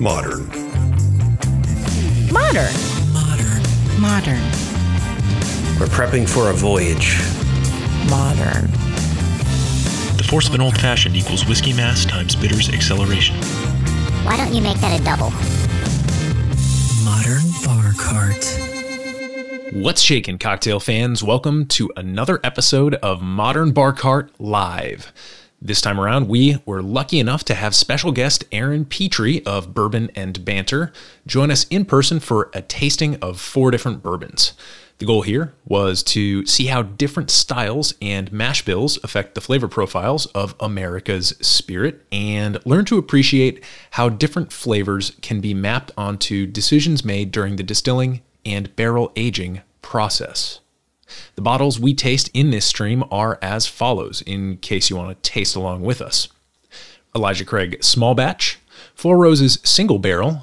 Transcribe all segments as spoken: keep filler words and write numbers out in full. Modern. Modern. Modern. Modern. We're prepping for a voyage. Modern. The force of an old-fashioned equals whiskey mass times bitters acceleration. Why don't you make that a double? Modern Bar Cart. What's shaking, cocktail fans? Welcome to another episode of Modern Bar Cart Live. This time around, we were lucky enough to have special guest Erin Petrey of Bourbon and Banter join us in person for a tasting of four different bourbons. The goal here was to see how different styles and mash bills affect the flavor profiles of America's spirit and learn to appreciate how different flavors can be mapped onto decisions made during the distilling and barrel aging process. The bottles we taste in this stream are as follows, in case you want to taste along with us. Elijah Craig Small Batch, Four Roses Single Barrel,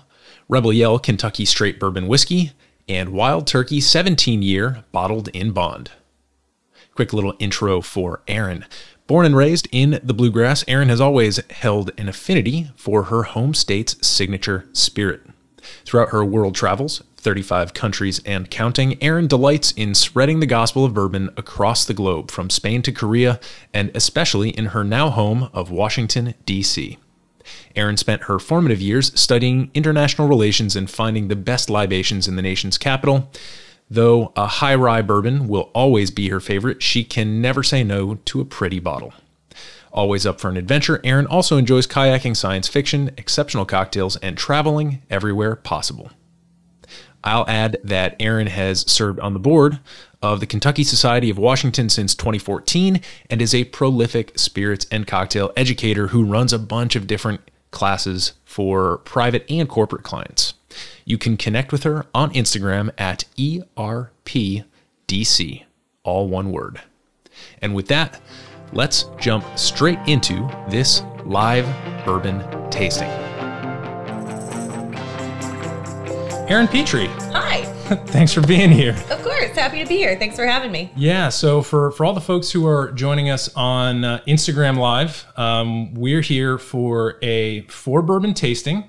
Rebel Yell Kentucky Straight Bourbon Whiskey, and Wild Turkey seventeen year Bottled in Bond. Quick little intro for Erin. Born and raised in the Bluegrass, Erin has always held an affinity for her home state's signature spirit. Throughout her world travels, thirty-five countries and counting, Erin delights in spreading the gospel of bourbon across the globe, from Spain to Korea, and especially in her now home of Washington, D C. Erin spent her formative years studying international relations and finding the best libations in the nation's capital. Though a high rye bourbon will always be her favorite, she can never say no to a pretty bottle. Always up for an adventure, Erin also enjoys kayaking, science fiction, exceptional cocktails, and traveling everywhere possible. I'll add that Erin has served on the board of the Kentucky Society of Washington since twenty fourteen and is a prolific spirits and cocktail educator who runs a bunch of different classes for private and corporate clients. You can connect with her on Instagram at E R P D C, all one word. And with that, let's jump straight into this live bourbon tasting. Erin Petrey. Hi. Thanks for being here. Of course. Happy to be here. Thanks for having me. Yeah. So for, for all the folks who are joining us on uh, Instagram Live, um, we're here for a four bourbon tasting.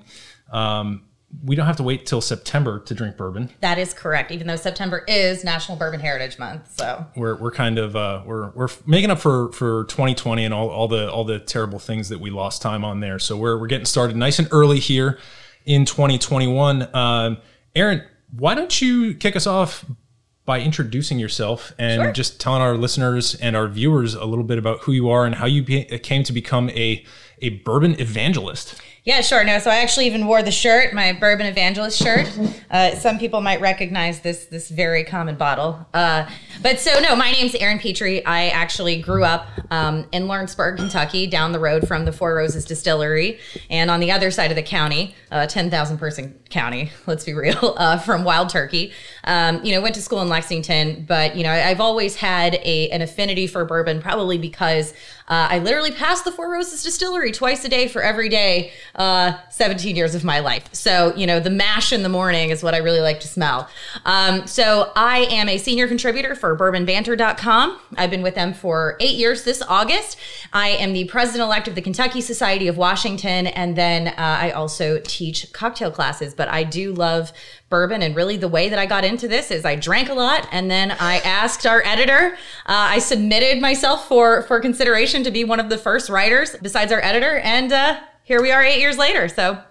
Um, we don't have to wait till September to drink bourbon. That is correct. Even though September is National Bourbon Heritage Month. So we're, we're kind of, uh, we're, we're making up for, for twenty twenty and all, all the, all the terrible things that we lost time on there. So we're, we're getting started nice and early here in twenty twenty-one. Um, Erin, why don't you kick us off by introducing yourself and sure. just telling our listeners and our viewers a little bit about who you are and how you be- came to become a, a bourbon evangelist? Yeah, sure. No, so I actually even wore the shirt, my bourbon evangelist shirt. Uh, some people might recognize this this very common bottle. Uh, but so no, my name's Erin Petrey. I actually grew up um, in Lawrenceburg, Kentucky, down the road from the Four Roses Distillery, and on the other side of the county, uh, ten thousand person county. Let's be real. Uh, from Wild Turkey, um, you know, went to school in Lexington, but you know, I, I've always had a an affinity for bourbon, probably because uh, I literally passed the Four Roses Distillery twice a day for every day. Uh, seventeen years of my life. So, you know, the mash in the morning is what I really like to smell. Um, so I am a senior contributor for bourbon banter dot com. I've been with them for eight years this August. I am the president-elect of the Kentucky Society of Washington. And then uh, I also teach cocktail classes, but I do love bourbon. And really the way that I got into this is I drank a lot. And then I asked our editor, uh, I submitted myself for, for consideration to be one of the first writers besides our editor. And, uh, here we are eight years later. So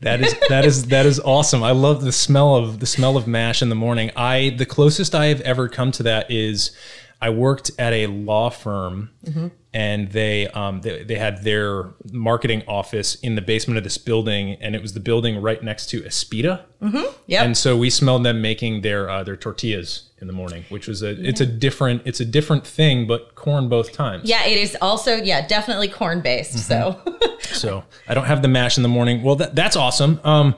that is, that is, that is awesome. I love the smell of the smell of mash in the morning. I, the closest I have ever come to that is I worked at a law firm mm-hmm. and they, um, they, they had their marketing office in the basement of this building, and it was the building right next to Espita. Mm-hmm. Yep. And so we smelled them making their, uh, their tortillas in the morning, which was a, yeah. it's a different, it's a different thing, but corn both times. Yeah, it is also, yeah, definitely corn based. Mm-hmm. So, so I don't have the mash in the morning. Well, that, that's awesome. Um,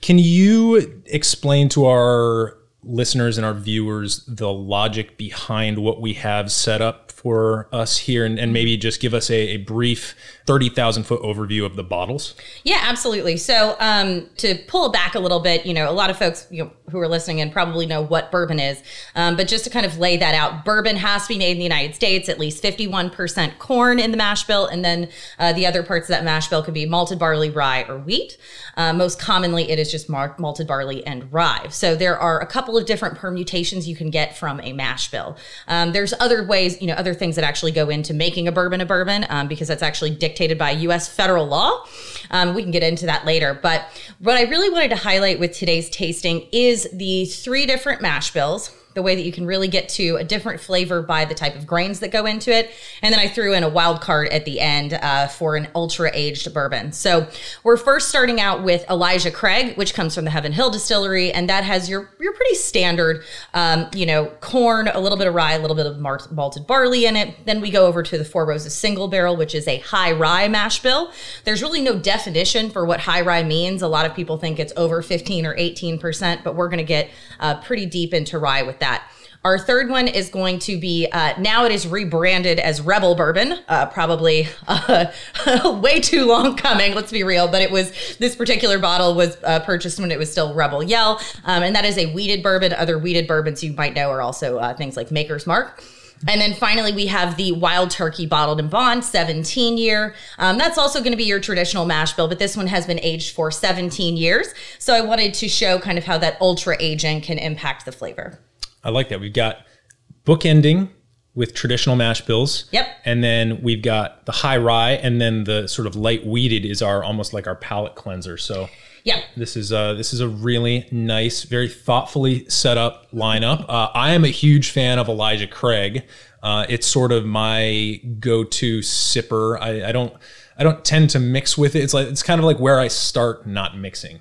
can you explain to our listeners and our viewers the logic behind what we have set up for us here, and, and maybe just give us a, a brief thirty thousand foot overview of the bottles? Yeah, absolutely. So um, to pull back a little bit, you know, a lot of folks you know, who are listening in probably know what bourbon is, um, but just to kind of lay that out, bourbon has to be made in the United States, at least fifty-one percent corn in the mash bill, and then uh, the other parts of that mash bill could be malted barley, rye, or wheat. Uh, most commonly, it is just mar- malted barley and rye. So there are a couple of different permutations you can get from a mash bill. Um, there's other ways, you know, other things that actually go into making a bourbon a bourbon, um, because that's actually dictated by U S federal law. Um, we can get into that later. But what I really wanted to highlight with today's tasting is the three different mash bills, the way that you can really get to a different flavor by the type of grains that go into it. And then I threw in a wild card at the end uh, for an ultra-aged bourbon. So we're first starting out with Elijah Craig, which comes from the Heaven Hill distillery, and that has your, your pretty standard, um, you know, corn, a little bit of rye, a little bit of mar- malted barley in it. Then we go over to the Four Roses single barrel, which is a high rye mash bill. There's really no definition for what high rye means. A lot of people think it's over fifteen or eighteen percent, but we're going to get uh, pretty deep into rye with that. Our third one is going to be, uh, now it is rebranded as Rebel Bourbon, uh, probably uh, way too long coming, let's be real, but it was, this particular bottle was uh, purchased when it was still Rebel Yell, um, and that is a wheated bourbon. Other wheated bourbons you might know are also uh, things like Maker's Mark. And then finally, we have the Wild Turkey Bottled and Bond, seventeen year. Um, that's also going to be your traditional mash bill, but this one has been aged for seventeen years. So I wanted to show kind of how that ultra aging can impact the flavor. I like that. We've got bookending with traditional mash bills. Yep. And then we've got the high rye, and then the sort of light weeded is our almost like our palate cleanser. So yeah, this is a, this is a really nice, very thoughtfully set up lineup. Uh, I am a huge fan of Elijah Craig. Uh, it's sort of my go-to sipper. I, I don't I don't tend to mix with it. It's like it's kind of like where I start not mixing.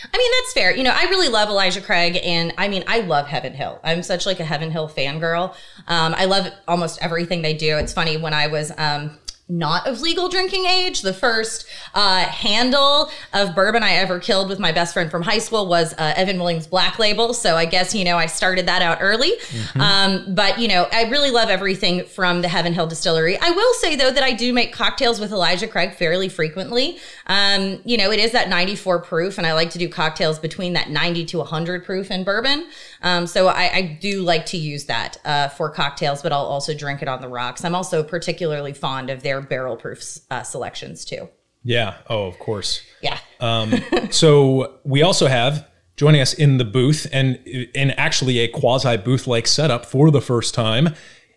I mean, that's fair. You know, I really love Elijah Craig, and I mean, I love Heaven Hill. I'm such like a Heaven Hill fangirl. Um, I love almost everything they do. It's funny, when I was um, not of legal drinking age, the first uh, handle of bourbon I ever killed with my best friend from high school was uh, Evan Williams Black Label. So I guess, you know, I started that out early. Mm-hmm. Um, but, you know, I really love everything from the Heaven Hill Distillery. I will say, though, that I do make cocktails with Elijah Craig fairly frequently. Um, you know, it is that ninety-four proof, and I like to do cocktails between that ninety to one hundred proof in bourbon. Um, so I, I do like to use that uh, for cocktails, but I'll also drink it on the rocks. I'm also particularly fond of their barrel proof uh, selections too. Yeah. Oh, of course. Yeah. um, so we also have joining us in the booth, and in actually a quasi booth like setup for the first time,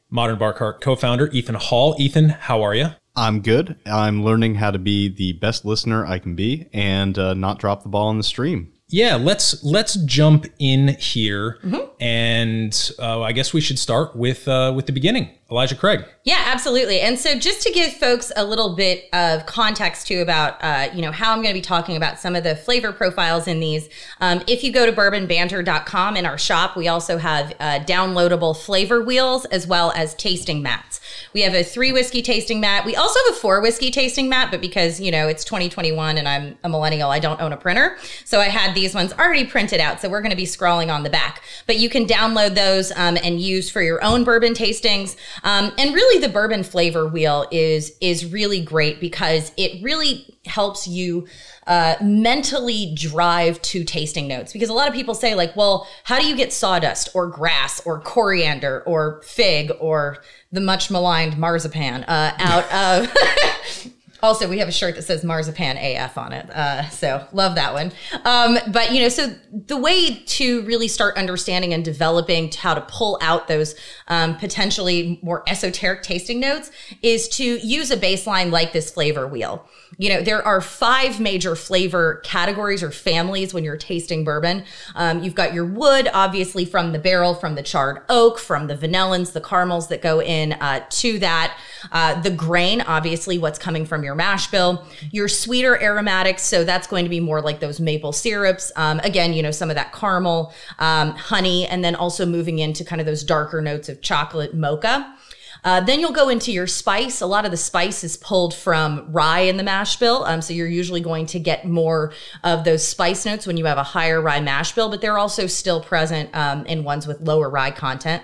Modern Bar Cart co-founder Ethan Hall. Ethan, how are you? I'm good. I'm learning how to be the best listener I can be and uh, not drop the ball in the stream. Yeah, let's let's jump in here, mm-hmm. and uh, I guess we should start with uh, with the beginning, Elijah Craig. Yeah, absolutely. And so, just to give folks a little bit of context too about uh, you know how I'm going to be talking about some of the flavor profiles in these. Um, if you go to bourbon banter dot com in our shop, we also have uh, downloadable flavor wheels as well as tasting mats. We have a three whiskey tasting mat. We also have a four whiskey tasting mat, but because you know it's twenty twenty-one and I'm a millennial, I don't own a printer, so I had the These ones already printed out, so we're going to be scrolling on the back. But you can download those um, and use for your own bourbon tastings. Um, and really, the bourbon flavor wheel is is really great because it really helps you uh, mentally drive to tasting notes. Because a lot of people say, like, well, how do you get sawdust or grass or coriander or fig or the much maligned marzipan uh, out of... Also, we have a shirt that says Marzipan A F on it. Uh, so love that one. Um, but, you know, so the way to really start understanding and developing how to pull out those um, potentially more esoteric tasting notes is to use a baseline like this flavor wheel. You know, there are five major flavor categories or families when you're tasting bourbon. Um, you've got your wood, obviously, from the barrel, from the charred oak, from the vanillins, the caramels that go in uh, to that. Uh, the grain, obviously, what's coming from your Your mash bill, your sweeter aromatics. So that's going to be more like those maple syrups. Um, again, you know, some of that caramel, um, honey, and then also moving into kind of those darker notes of chocolate, mocha. Uh, then you'll go into your spice. A lot of the spice is pulled from rye in the mash bill. Um, so you're usually going to get more of those spice notes when you have a higher rye mash bill, but they're also still present um, in ones with lower rye content.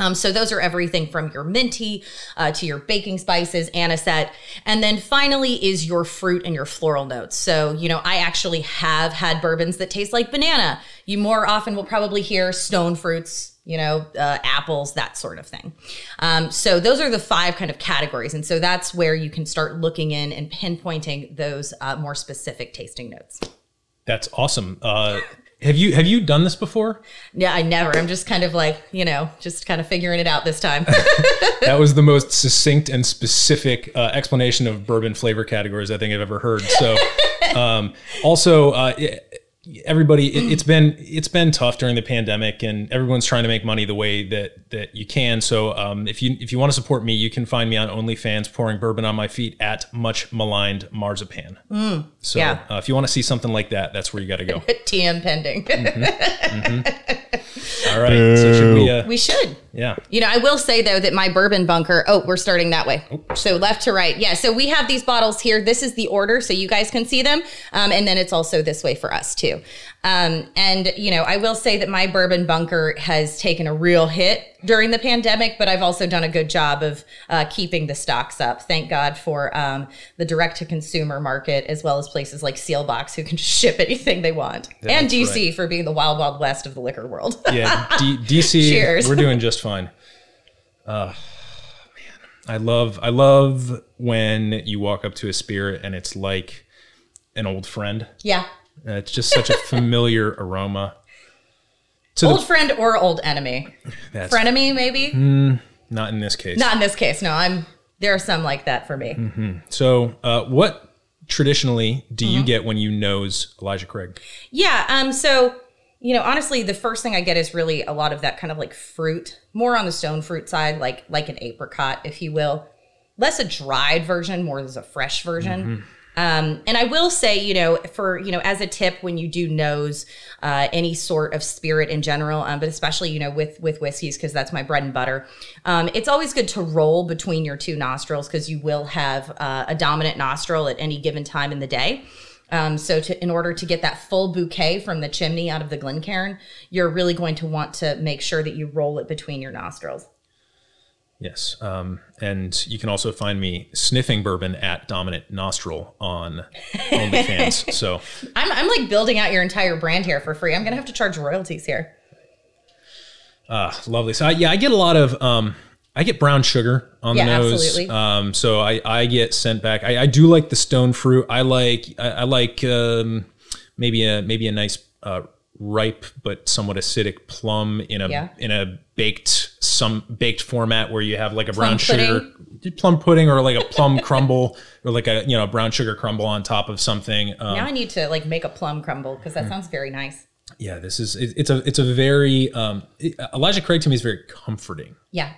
Um, so those are everything from your minty uh, to your baking spices, anisette. And then finally is your fruit and your floral notes. So, you know, I actually have had bourbons that taste like banana. You more often will probably hear stone fruits, you know, uh, apples, that sort of thing. Um, so those are the five kind of categories. And so that's where you can start looking in and pinpointing those uh, more specific tasting notes. That's awesome. Uh Have you have you done this before? Yeah, I never. I'm just kind of like, you know, just kind of figuring it out this time. That was the most succinct and specific uh, explanation of bourbon flavor categories I think I've ever heard. So um, also, uh, everybody, it, it's been it's been tough during the pandemic, and everyone's trying to make money the way that that you can. So um, if you if you want to support me, you can find me on OnlyFans pouring bourbon on my feet at much maligned marzipan. Mm, so yeah. uh, if you want to see something like that, that's where you got to go. T M pending. Mm-hmm, mm-hmm. All right. Ew. So should we? Uh, we should. Yeah. You know, I will say though that my bourbon bunker. Oh, we're starting that way. Oops. So left to right. Yeah. So we have these bottles here. This is the order, so you guys can see them, um, and then it's also this way for us too. Um, and, you know, I will say that my bourbon bunker has taken a real hit during the pandemic, but I've also done a good job of uh, keeping the stocks up. Thank God for um, the direct-to-consumer market, as well as places like Sealbox who can ship anything they want. Yeah, and D C right. for being the wild, wild west of the liquor world. Yeah, D C, Cheers. We're doing just fine. Uh, man, I love, I love when you walk up to a spirit and it's like an old friend. Yeah. Uh, it's just such a familiar aroma. To old the, friend or old enemy? That's, Frenemy, maybe? Mm, not in this case. Not in this case. No, I'm. There are some like that for me. Mm-hmm. So, uh, what traditionally do mm-hmm. you get when you nose Elijah Craig? Yeah. Um. So, you know, honestly, the first thing I get is really a lot of that kind of like fruit, more on the stone fruit side, like like an apricot, if you will. Less a dried version, more as a fresh version. Mm-hmm. Um, and I will say, you know, for, you know, as a tip, when you do nose uh, any sort of spirit in general, um, but especially, you know, with with whiskeys, because that's my bread and butter, um, it's always good to roll between your two nostrils because you will have uh, a dominant nostril at any given time in the day. Um, so to, in order to get that full bouquet from the chimney out of the Glencairn, you're really going to want to make sure that you roll it between your nostrils. Yes. Um, and you can also find me sniffing bourbon at Dominant Nostril on OnlyFans. So I'm I'm like building out your entire brand here for free. I'm going to have to charge royalties here. Ah, lovely. So I, yeah, I get a lot of, um, I get brown sugar on yeah, the nose. Absolutely. Um, so I, I get sent back. I, I do like the stone fruit. I like, I, I like, um, maybe a, maybe a nice, uh, ripe but somewhat acidic plum in a yeah. in a baked some baked format where you have like a plum brown pudding. sugar plum pudding or like a plum crumble or like a you know brown sugar crumble on top of something. Um, now I need to like make a plum crumble because that mm. sounds very nice. Yeah, this is it, it's a it's a very um, it, Elijah Craig to me is very comforting. Yeah.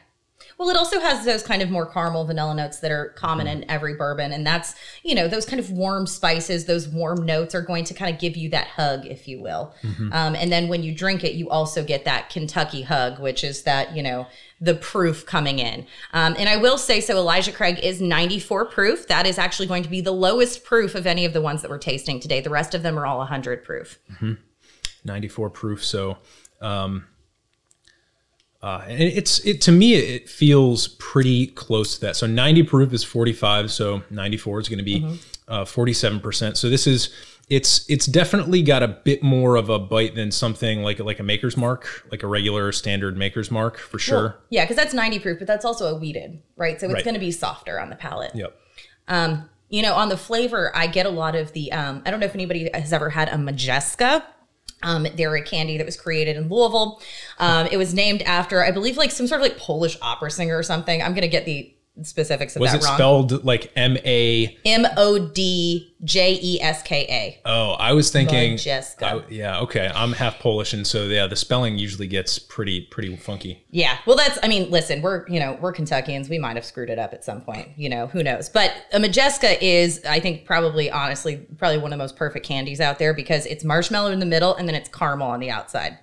Well, it also has those kind of more caramel vanilla notes that are common mm. in every bourbon. And that's, you know, those kind of warm spices, those warm notes are going to kind of give you that hug, if you will. Mm-hmm. Um, and then when you drink it, you also get that Kentucky hug, which is that, you know, the proof coming in. Um, and I will say, so Elijah Craig is ninety-four proof. That is actually going to be the lowest proof of any of the ones that we're tasting today. The rest of them are all one hundred proof. Mm-hmm. ninety-four proof. So, um, Uh, and it's it to me, it feels pretty close to that. So ninety proof is forty-five. So ninety-four is going to be mm-hmm. uh, forty-seven percent. So this is it's it's definitely got a bit more of a bite than something like like a Maker's Mark, like a regular standard Maker's Mark for sure. Well, yeah, because that's ninety proof, but that's also a wheated, right? So it's right. going to be softer on the palate. Yep. Um, you know, on the flavor, I get a lot of the um, I don't know if anybody has ever had a Majeska. Um, they're a candy that was created in Louisville. Um, it was named after, I believe, like some sort of like Polish opera singer or something. I'm going to get the specifics of that wrong. Was it spelled like M A? M O D J E S K A. Oh, I was thinking. I, yeah, okay. I'm half Polish. And so, yeah, the spelling usually gets pretty, pretty funky. Yeah. Well, that's, I mean, listen, we're, you know, we're Kentuckians. We might have screwed it up at some point. You know, who knows? But a Majeska is, I think, probably, honestly, probably one of the most perfect candies out there because it's marshmallow in the middle and then it's caramel on the outside.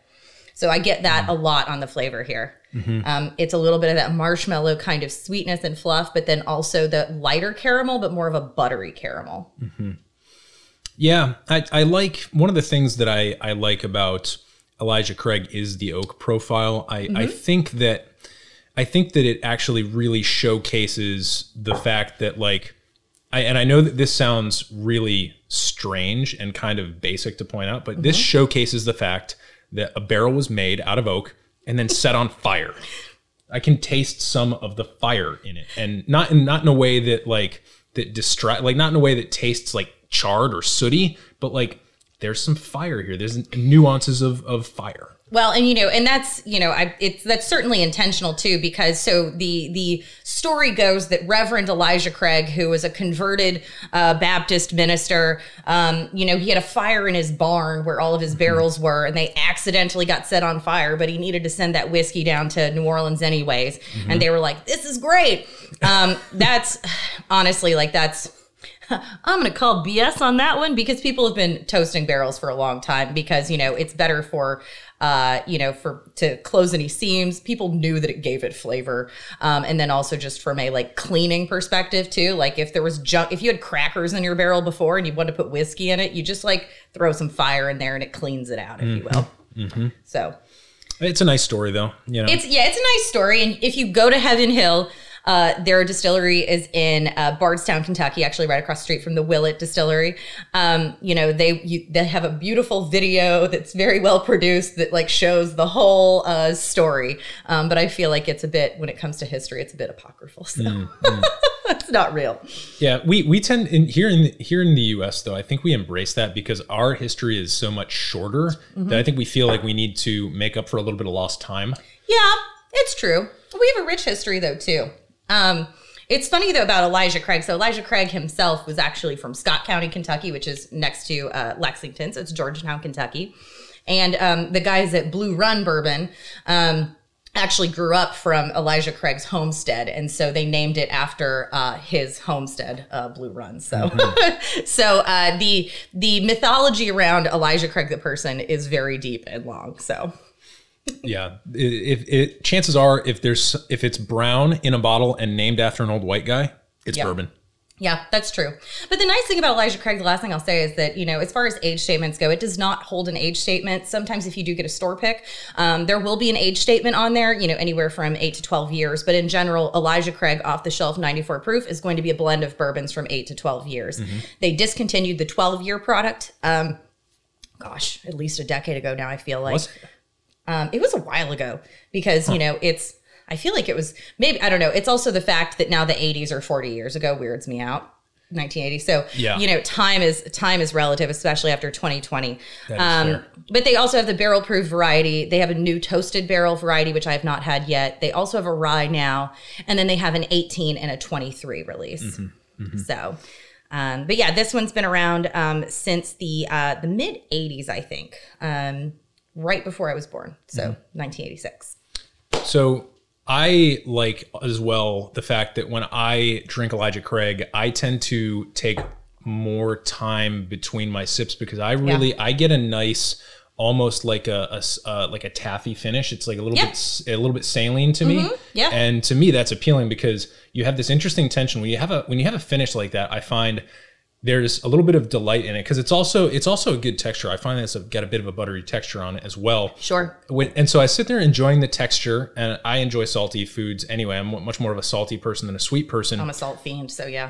So I get that mm. a lot on the flavor here. Mm-hmm. Um, it's a little bit of that marshmallow kind of sweetness and fluff, but then also the lighter caramel, but more of a buttery caramel. Mm-hmm. Yeah. I, I like one of the things that I, I like about Elijah Craig is the oak profile. I, mm-hmm. I think that I think that it actually really showcases the fact that, like, I, and I know that this sounds really strange and kind of basic to point out, but mm-hmm. this showcases the fact that a barrel was made out of oak and then set on fire. I can taste some of the fire in it, and not in, not in a way that like that distract, like not in a way that tastes like charred or sooty, but like there's some fire here. There's nuances of, of fire. Well, and, you know, and that's, you know, I, it's, that's certainly intentional too, because so the, the story goes that Reverend Elijah Craig, who was a converted uh, Baptist minister, um, you know, he had a fire in his barn where all of his barrels were, and they accidentally got set on fire, but he needed to send that whiskey down to New Orleans anyways. Mm-hmm. And they were like, this is great. Um, that's honestly like, that's, I'm going to call B S on that one, because people have been toasting barrels for a long time because, you know, it's better for, uh, you know, for to close any seams. People knew that it gave it flavor. Um, and then also just from a like cleaning perspective too, like if there was junk, if you had crackers in your barrel before and you wanted to put whiskey in it, you just like throw some fire in there and it cleans it out, if mm-hmm. you will. Mm-hmm. So it's a nice story though. You know, it's, yeah, it's a nice story. And if you go to Heaven Hill, Uh, their distillery is in uh, Bardstown, Kentucky, actually right across the street from the Willett Distillery. Um, you know, they you, they have a beautiful video that's very well produced that like shows the whole uh, story. Um, but I feel like it's a bit, when it comes to history, it's a bit apocryphal. So mm, mm. It's not real. Yeah, we we tend in, here in here in the U S though, I think we embrace that because our history is so much shorter mm-hmm. that I think we feel like we need to make up for a little bit of lost time. Yeah, it's true. We have a rich history though too. Um, it's funny though about Elijah Craig. So Elijah Craig himself was actually from Scott County, Kentucky, which is next to uh, Lexington. So it's Georgetown, Kentucky. And um, the guys at Blue Run Bourbon um, actually grew up from Elijah Craig's homestead. And so they named it after uh, his homestead, uh, Blue Run. So mm-hmm. so uh, the the mythology around Elijah Craig, the person, is very deep and long. So. Yeah, if it, it chances are if there's if it's brown in a bottle and named after an old white guy, it's yep. bourbon. Yeah, that's true. But the nice thing about Elijah Craig, the last thing I'll say is that, you know, as far as age statements go, it does not hold an age statement. Sometimes if you do get a store pick, um, there will be an age statement on there, you know, anywhere from eight to twelve years. But in general, Elijah Craig off the shelf ninety-four proof is going to be a blend of bourbons from eight to twelve years. Mm-hmm. They discontinued the twelve year product. Um, gosh, at least a decade ago now, I feel like. What's- Um, it was a while ago because, you know, it's, I feel like it was maybe, I don't know. It's also the fact that now the eighties are forty years ago weirds me out. nineteen eighty. So, yeah. you know, time is time is relative, especially after twenty twenty. Um, but they also have the barrel proof variety. They have a new toasted barrel variety, which I have not had yet. They also have a rye now. And then they have an eighteen and a twenty-three release. Mm-hmm. Mm-hmm. So, um, but yeah, this one's been around um, since the uh, the mid eighties, I think. Um Right before I was born. So mm-hmm. nineteen eighty-six. So I like as well the fact that when I drink Elijah Craig, I tend to take more time between my sips because I really, yeah. I get a nice, almost like a, a uh, like a taffy finish. It's like a little yeah. bit, a little bit saline to mm-hmm. me. Yeah. And to me that's appealing because you have this interesting tension when you have a, when you have a finish like that, I find there's a little bit of delight in it because it's also it's also a good texture. I find that it's got a bit of a buttery texture on it as well. Sure. When, and so I sit there enjoying the texture, and I enjoy salty foods anyway. I'm much more of a salty person than a sweet person. I'm a salt fiend, so yeah.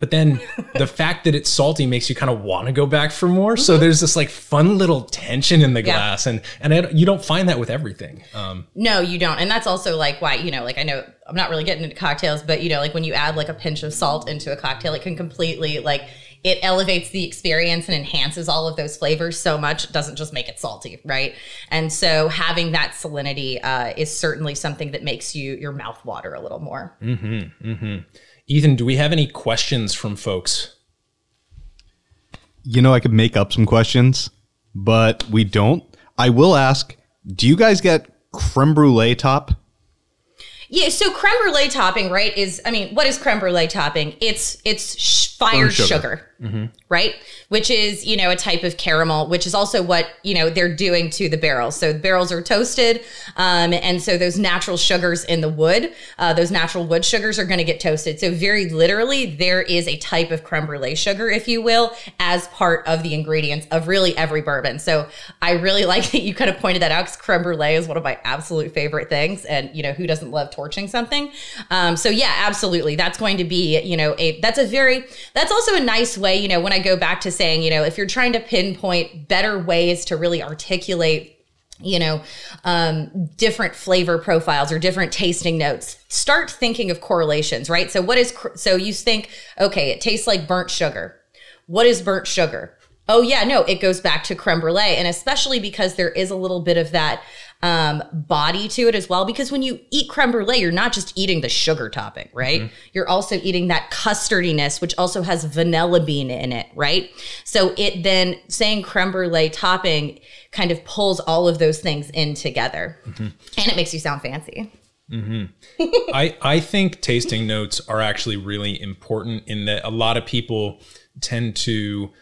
But then the fact that it's salty makes you kind of want to go back for more. Mm-hmm. So there's this like fun little tension in the yeah. glass, and and I, you don't find that with everything. Um, no, you don't, and that's also like why you know like I know. I'm not really getting into cocktails, but you know, like when you add like a pinch of salt into a cocktail, it can completely like it elevates the experience and enhances all of those flavors so much. It doesn't just make it salty, right? And so having that salinity uh, is certainly something that makes you your mouth water a little more. Mm-hmm, mm-hmm. Ethan, do we have any questions from folks? You know, I could make up some questions, but we don't. I will ask: do you guys get creme brulee top? Yeah, so creme brulee topping, right, is, I mean, what is creme brulee topping? It's it's sh- fired sugar. sugar. mm-hmm. right? Which is, you know, a type of caramel, which is also what, you know, they're doing to the barrels. So the barrels are toasted. Um, and so those natural sugars in the wood, uh, those natural wood sugars are going to get toasted. So very literally, there is a type of creme brulee sugar, if you will, as part of the ingredients of really every bourbon. So I really like that you kind of pointed that out, because creme brulee is one of my absolute favorite things. And, you know, who doesn't love torching something? Um, so yeah, absolutely. That's going to be, you know, a, that's a very, that's also a nice way, you know, when I go back to saying, you know, if you're trying to pinpoint better ways to really articulate, you know, um, different flavor profiles or different tasting notes, start thinking of correlations, right? So what is, so you think, okay, it tastes like burnt sugar. What is burnt sugar? Oh yeah, no, it goes back to creme brulee. And especially because there is a little bit of that um, body to it as well. Because when you eat creme brulee, you're not just eating the sugar topping, right? Mm-hmm. You're also eating that custardiness, which also has vanilla bean in it, right? So it then, saying creme brulee topping kind of pulls all of those things in together. Mm-hmm. And it makes you sound fancy. Mm-hmm. I, I think tasting notes are actually really important in that a lot of people tend to...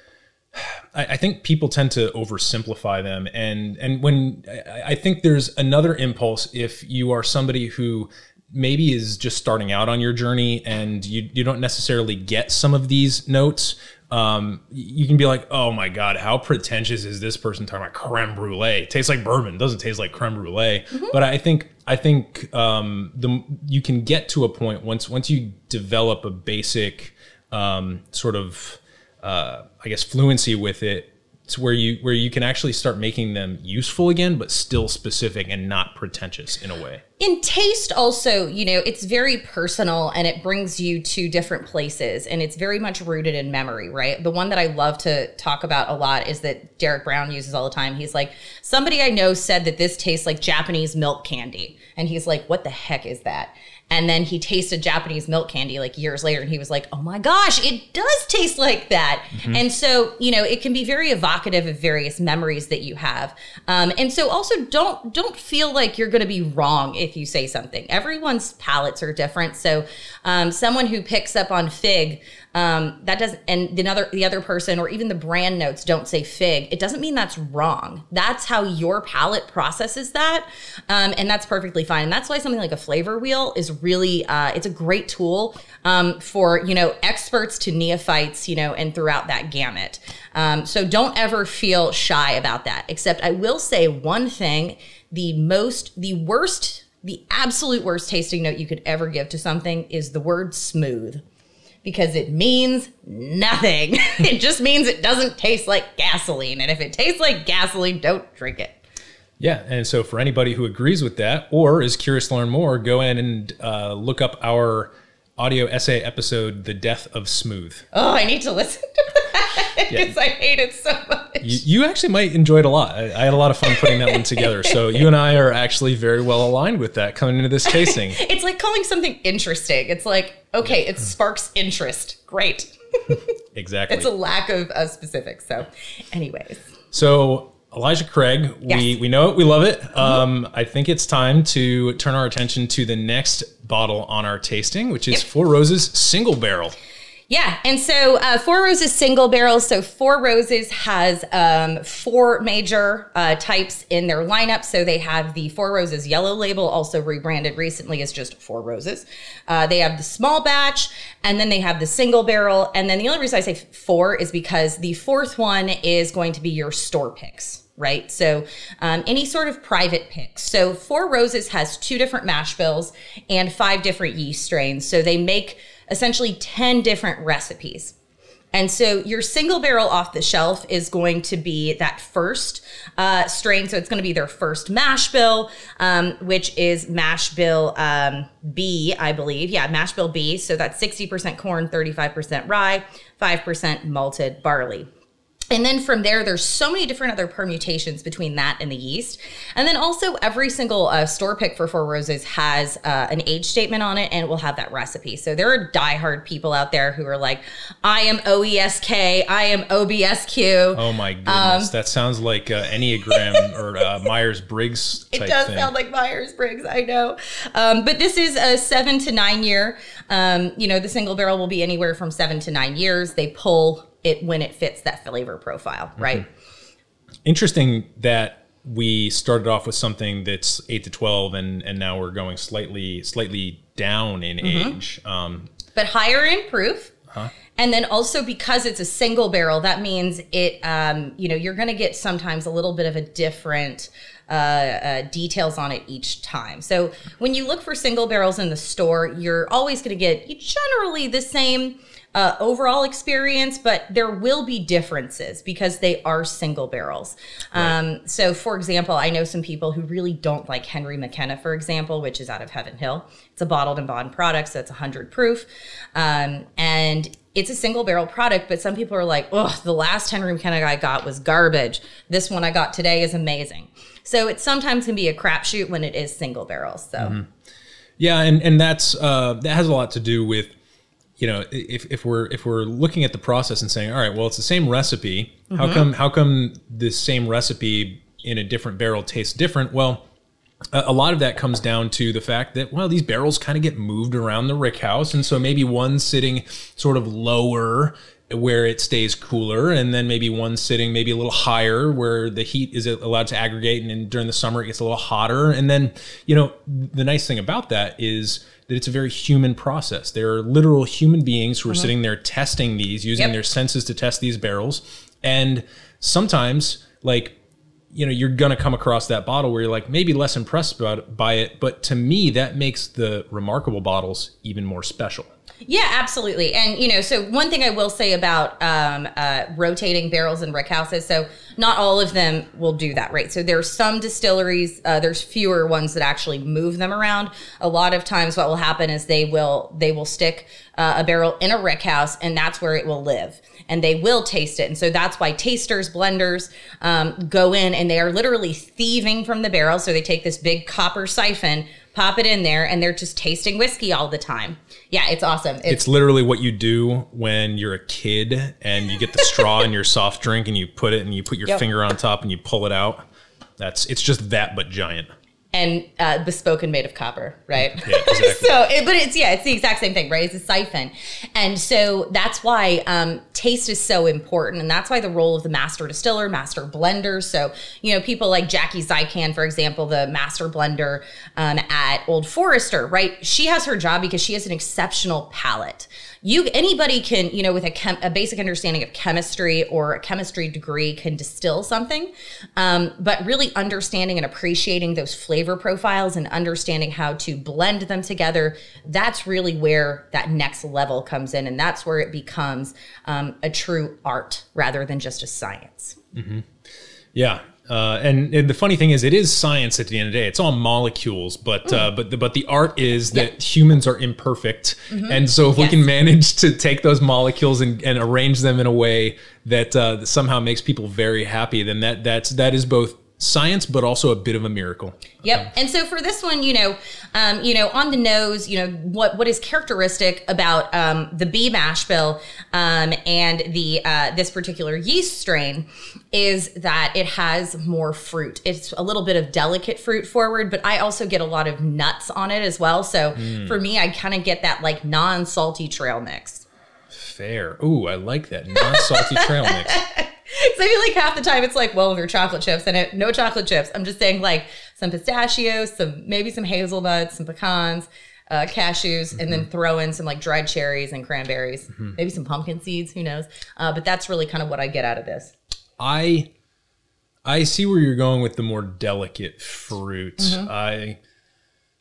I think people tend to oversimplify them. And and when I think there's another impulse, if you are somebody who maybe is just starting out on your journey and you, you don't necessarily get some of these notes, um, you can be like, oh my God, how pretentious is this person talking about creme brulee? It tastes like bourbon. It doesn't taste like creme brulee. Mm-hmm. But I think I think um, the you can get to a point once once you develop a basic um, sort of Uh, I guess fluency with it, to where you where you can actually start making them useful again, but still specific and not pretentious in a way. In taste also, you know, it's very personal and it brings you to different places and it's very much rooted in memory, right? The one that I love to talk about a lot is that Derek Brown uses all the time. He's like, somebody I know said that this tastes like Japanese milk candy. And he's like, what the heck is that? And then he tasted Japanese milk candy like years later. And he was like, oh my gosh, it does taste like that. Mm-hmm. And so, you know, it can be very evocative of various memories that you have. Um, and so also don't, don't feel like you're going to be wrong if you say something. Everyone's palates are different. So um, someone who picks up on fig, um, that doesn't, and another, the other person or even the brand notes don't say fig, it doesn't mean that's wrong. That's how your palate processes that. Um, and that's perfectly fine. And that's why something like a flavor wheel is really, uh, it's a great tool um, for, you know, experts to neophytes, you know, and throughout that gamut. Um, so don't ever feel shy about that, except I will say one thing, the most, the worst, the absolute worst tasting note you could ever give to something is the word smooth, because it means nothing. It just means it doesn't taste like gasoline. And if it tastes like gasoline, don't drink it. Yeah. And so for anybody who agrees with that or is curious to learn more, go in and uh, look up our audio essay episode, The Death of Smooth. Oh, I need to listen to that because yeah. I hate it so much. You, you actually might enjoy it a lot. I, I had a lot of fun putting that one together. So you and I are actually very well aligned with that coming into this tasting. It's like calling something interesting. It's like, okay, yeah. It sparks interest. Great. Exactly. It's a lack of uh, specifics. So anyways. So... Elijah Craig, yes. we, we know it, we love it. Um, I think it's time to turn our attention to the next bottle on our tasting, which is yep. Four Roses Single Barrel. Yeah, and so uh, Four Roses Single Barrels. So Four Roses has um, four major uh, types in their lineup. So they have the Four Roses Yellow Label, also rebranded recently as just Four Roses. Uh, they have the small batch, and then they have the single barrel. And then the only reason I say four is because the fourth one is going to be your store picks. Right? So um, any sort of private picks. So Four Roses has two different mash bills and five different yeast strains. So they make essentially ten different recipes. And so your single barrel off the shelf is going to be that first uh, strain. So it's going to be their first mash bill, um, which is mash bill um, B, I believe. Yeah, mash bill B. So that's sixty percent corn, thirty-five percent rye, five percent malted barley. And then from there, there's so many different other permutations between that and the yeast. And then also every single uh, store pick for Four Roses has uh, an age statement on it and it will have that recipe. So there are diehard people out there who are like, I am O E S K, I am O B S Q. Oh my goodness, um, that sounds like uh, Enneagram or uh, Myers-Briggs type thing. It does thing. sound like Myers-Briggs, I know. Um, but this is a seven to nine year, um, you know, the single barrel will be anywhere from seven to nine years. They pull it when it fits that flavor profile, right? Mm-hmm. Interesting that we started off with something that's eight to twelve and, and now we're going slightly slightly down in mm-hmm. age. Um, but higher in proof. Uh-huh. And then also because it's a single barrel, that means it, um, you know, you're going to get sometimes a little bit of a different uh, uh, details on it each time. So when you look for single barrels in the store, you're always going to get generally the same uh, overall experience, but there will be differences because they are single barrels. Right. Um, so for example, I know some people who really don't like Henry McKenna, for example, which is out of Heaven Hill. It's a bottled and bond product, so it's one hundred proof. Um, and it's a single barrel product, but some people are like, oh, the last Henry McKenna I got was garbage. This one I got today is amazing. So it sometimes can be a crapshoot when it is single barrels. So, mm-hmm. yeah, and and that's uh, that has a lot to do with, you know, if if we're if we're looking at the process and saying, all right, well, it's the same recipe. Mm-hmm. How come how come this same recipe in a different barrel tastes different? Well, a lot of that comes down to the fact that, well, these barrels kind of get moved around the rickhouse. And so maybe one's sitting sort of lower where it stays cooler. And then maybe one's sitting maybe a little higher where the heat is allowed to aggregate. And then during the summer, it gets a little hotter. And then, you know, the nice thing about that is that it's a very human process. There are literal human beings who are mm-hmm. sitting there testing these, using yep. their senses to test these barrels. And sometimes, like, you know, you're going to come across that bottle where you're like, maybe less impressed by it. But to me, that makes the remarkable bottles even more special. Yeah, absolutely. And, you know, so one thing I will say about um, uh, rotating barrels and rickhouses, so not all of them will do that, right? So there are some distilleries, uh, there's fewer ones that actually move them around. A lot of times what will happen is they will they will stick uh, a barrel in a rickhouse, and that's where it will live. And they will taste it. And so that's why tasters, blenders um, go in and they are literally thieving from the barrel. So they take this big copper siphon, pop it in there, and they're just tasting whiskey all the time. Yeah, it's awesome. It's, it's literally what you do when you're a kid and you get the straw in your soft drink and you put it and you put your yep. finger on top and you pull it out. That's It's just that, but giant. And uh, bespoke and made of copper, right? Yeah, exactly. so, it, but it's, yeah, it's the exact same thing, right? It's a siphon. And so that's why um, taste is so important. And that's why the role of the master distiller, master blender. So, you know, people like Jackie Zykan, for example, the master blender um, at Old Forester, right? She has her job because she has an exceptional palate. You, anybody can, you know, with a, chem, a basic understanding of chemistry or a chemistry degree can distill something, um, but really understanding and appreciating those flavor profiles and understanding how to blend them together, that's really where that next level comes in. And that's where it becomes um, a true art rather than just a science. Mm-hmm. Yeah. Uh, and, and the funny thing is, it is science at the end of the day. It's all molecules, but mm. uh, but the, but the art is that yep. humans are imperfect, mm-hmm. and so if yes. we can manage to take those molecules and, and arrange them in a way that, uh, that somehow makes people very happy, then that that's that is both science, but also a bit of a miracle. Yep. Um, and so for this one, you know, um, you know, on the nose, you know, what what is characteristic about um, the bee mash bill um, and the uh, this particular yeast strain is that it has more fruit. It's a little bit of delicate fruit forward, but I also get a lot of nuts on it as well. So mm. for me, I kind of get that like non-salty trail mix. Fair. Ooh, I like that non-salty trail mix. Because I feel like half the time it's like, well, they're chocolate chips and it, no chocolate chips. I'm just saying like some pistachios, some maybe some hazelnuts, some pecans, uh, cashews, mm-hmm. and then throw in some like dried cherries and cranberries, mm-hmm. maybe some pumpkin seeds, who knows. Uh, but that's really kind of what I get out of this. I I see where you're going with the more delicate fruit. Mm-hmm. I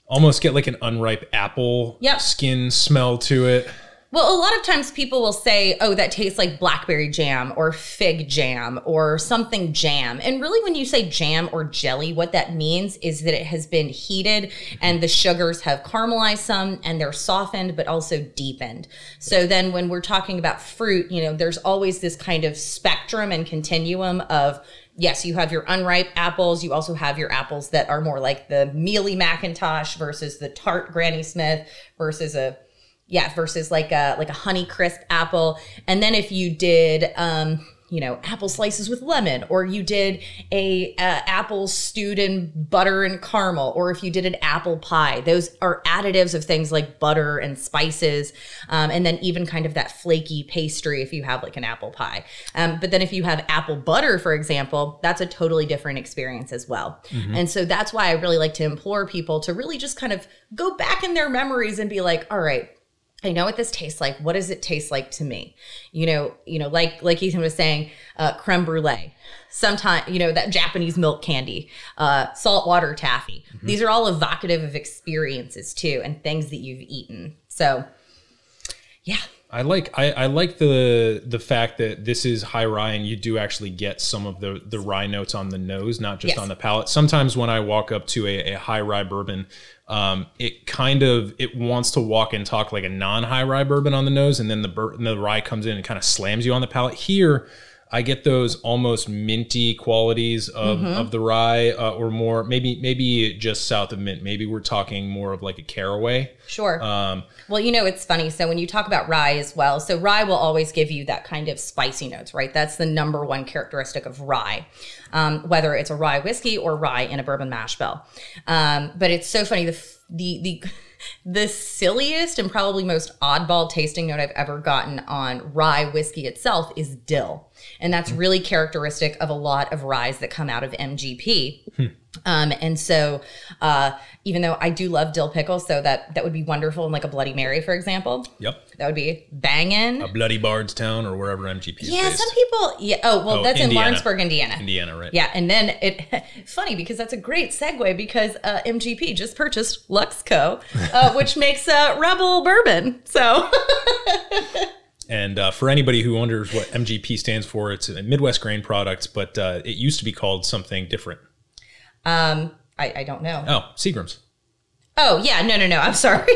almost get like an unripe apple yep. skin smell to it. Well, a lot of times people will say, oh, that tastes like blackberry jam or fig jam or something jam. And really when you say jam or jelly, what that means is that it has been heated and the sugars have caramelized some and they're softened but also deepened. So then when we're talking about fruit, you know, there's always this kind of spectrum and continuum of, yes, you have your unripe apples. You also have your apples that are more like the mealy Macintosh versus the tart Granny Smith versus a... Yeah, versus like a like a Honeycrisp apple. And then if you did um, you know, apple slices with lemon, or you did a uh, apple stewed in butter and caramel, or if you did an apple pie, those are additives of things like butter and spices. Um, and then even kind of that flaky pastry, if you have like an apple pie. Um, but then if you have apple butter, for example, that's a totally different experience as well. Mm-hmm. And so that's why I really like to implore people to really just kind of go back in their memories and be like, all right, I know what this tastes like. What does it taste like to me? You know, you know, like like Ethan was saying, uh, creme brulee. Sometimes, you know, that Japanese milk candy, uh, saltwater taffy. Mm-hmm. These are all evocative of experiences too, and things that you've eaten. So, yeah. I like I, I like the the fact that this is high rye, and you do actually get some of the, the rye notes on the nose, not just yes. on the palate. Sometimes when I walk up to a, a high rye bourbon, um, it kind of it wants to walk and talk like a non-high rye bourbon on the nose, and then the bur- the rye comes in and kind of slams you on the palate. Here, I get those almost minty qualities of, mm-hmm. of the rye, uh, or more maybe maybe just south of mint. Maybe we're talking more of like a caraway. Sure. Um, well, you know, it's funny. So when you talk about rye as well, so rye will always give you that kind of spicy notes, right? That's the number one characteristic of rye, um, whether it's a rye whiskey or rye in a bourbon mash bill. Um, but it's so funny. The the the The silliest and probably most oddball tasting note I've ever gotten on rye whiskey itself is dill. And that's really characteristic of a lot of ryes that come out of M G P. Hmm. Um, and so uh, even though I do love dill pickles, so that, that would be wonderful in like a Bloody Mary, for example. Yep. That would be bangin'. A Bloody Bardstown or wherever M G P is. Yeah, based. Some people. Yeah. Oh, well, oh, that's Indiana. In Lawrenceburg, Indiana. Indiana, right. Yeah. And then it funny because that's a great segue because uh, M G P just purchased Luxco, uh, which makes uh, Rebel Bourbon. So. And uh, for anybody who wonders what M G P stands for, it's a Midwest Grain Products, but uh, it used to be called something different. Um, I, I don't know. Oh, Seagram's. Oh, yeah. No, no, no. I'm sorry.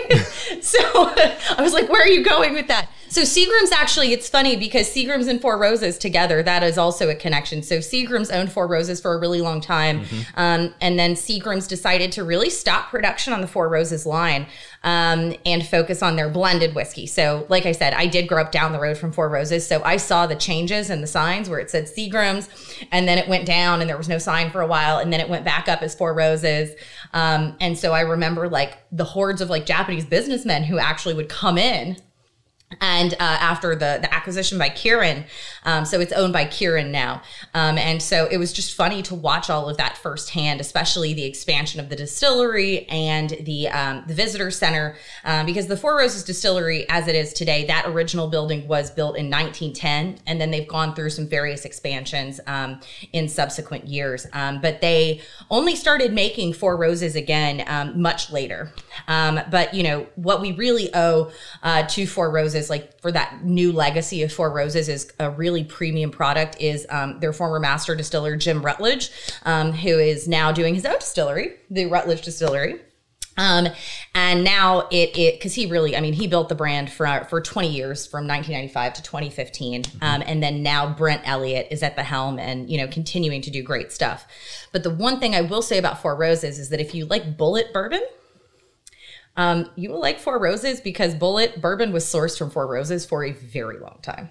So I was like, where are you going with that? So Seagram's actually, it's funny because Seagram's and Four Roses together, that is also a connection. So Seagram's owned Four Roses for a really long time. Mm-hmm. Um, and then Seagram's decided to really stop production on the Four Roses line um, and focus on their blended whiskey. So like I said, I did grow up down the road from Four Roses. So I saw the changes and the signs where it said Seagram's and then it went down and there was no sign for a while. And then it went back up as Four Roses. Um, and so I remember like the hordes of like Japanese businessmen who actually would come in and uh, after the, the acquisition by Kieran. Um, so it's owned by Kieran now. Um, and so it was just funny to watch all of that firsthand, especially the expansion of the distillery and the, um, the visitor center, um, because the Four Roses Distillery as it is today, that original building was built in nineteen ten. And then they've gone through some various expansions um, in subsequent years. Um, but they only started making Four Roses again um, much later. Um, but, you know, what we really owe uh, to Four Roses is like for that new legacy of Four Roses is a really premium product is um, their former master distiller, Jim Rutledge, um, who is now doing his own distillery, the Rutledge Distillery. Um, and now it, it, cause he really, I mean, he built the brand for, for twenty years from nineteen ninety-five to twenty fifteen. Mm-hmm. Um, and then now Brent Elliott is at the helm and, you know, continuing to do great stuff. But the one thing I will say about Four Roses is that if you like bullet bourbon, Um, you will like Four Roses because Bullet Bourbon was sourced from Four Roses for a very long time.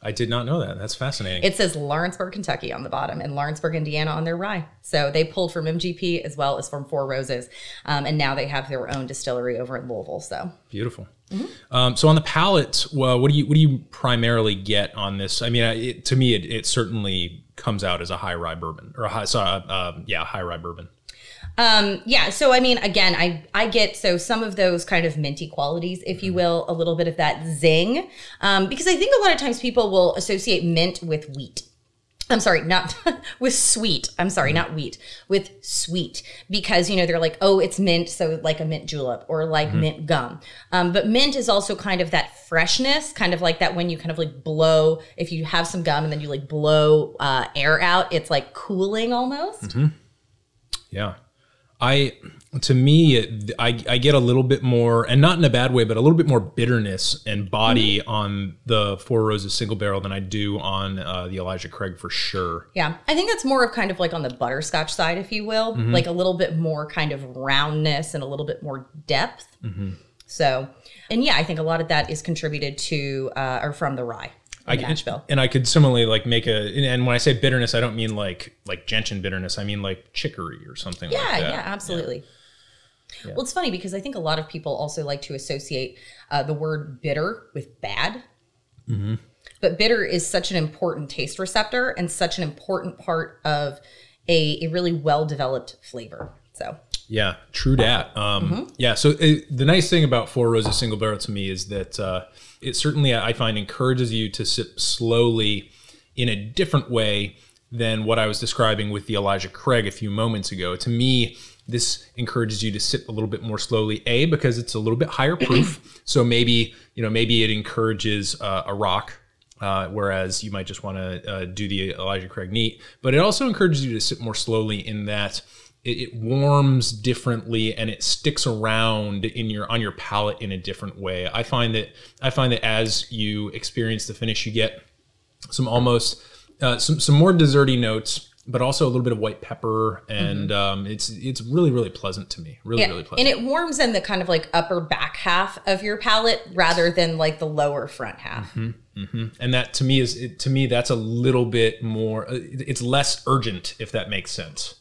I did not know that. That's fascinating. It says Lawrenceburg, Kentucky on the bottom and Lawrenceburg, Indiana on their rye. So they pulled from M G P as well as from Four Roses. Um, and now they have their own distillery over in Louisville. So beautiful. Mm-hmm. Um, so on the palate, well, what do you what do you primarily get on this? I mean, it, to me, it, it certainly comes out as a high rye bourbon or a high, sorry, uh, yeah, high rye bourbon. Um, yeah. So, I mean, again, I, I get, so some of those kind of minty qualities, if you will, a little bit of that zing. Um, because I think a lot of times people will associate mint with wheat. I'm sorry, not with sweet. I'm sorry, not wheat, with sweet. Because, you know, they're like, oh, it's mint. So like a mint julep or like mm-hmm. mint gum. Um, but mint is also kind of that freshness, kind of like that when you kind of like blow, if you have some gum and then you like blow uh, air out, it's like cooling almost. Mm-hmm. Yeah. I, to me, it, I, I get a little bit more, and not in a bad way, but a little bit more bitterness and body mm-hmm. on the Four Roses single barrel than I do on uh, the Elijah Craig for sure. Yeah. I think that's more of kind of like on the butterscotch side, if you will, mm-hmm. like a little bit more kind of roundness and a little bit more depth. Mm-hmm. So, and yeah, I think a lot of that is contributed to, uh, or from the rye. I can, Nashville. And I could similarly like make a, and when I say bitterness, I don't mean like, like gentian bitterness. I mean like chicory or something yeah, like that. Yeah, absolutely. Yeah. Yeah. Well, it's funny because I think a lot of people also like to associate uh, the word bitter with bad. Mm-hmm. But bitter is such an important taste receptor and such an important part of a, a really well-developed flavor. So yeah, true that. Um, mm-hmm. Yeah, so it, the nice thing about Four Roses Single Barrel to me is that uh, it certainly, I find, encourages you to sip slowly in a different way than what I was describing with the Elijah Craig a few moments ago. To me, this encourages you to sip a little bit more slowly, A, because it's a little bit higher proof. So maybe, you know, maybe it encourages uh, a rock, uh, whereas you might just want to uh, do the Elijah Craig neat. But it also encourages you to sip more slowly in that it, it warms differently and it sticks around in your on your palate in a different way. I find that I find that as you experience the finish, you get some almost uh, some some more desserty notes, but also a little bit of white pepper, and mm-hmm. um, it's it's really, really pleasant to me. Really, yeah. really pleasant. And it warms in the kind of like upper back half of your palate rather than like the lower front half. Mm-hmm. Mm-hmm. And that to me is, it, to me, that's a little bit more, it's less urgent, if that makes sense.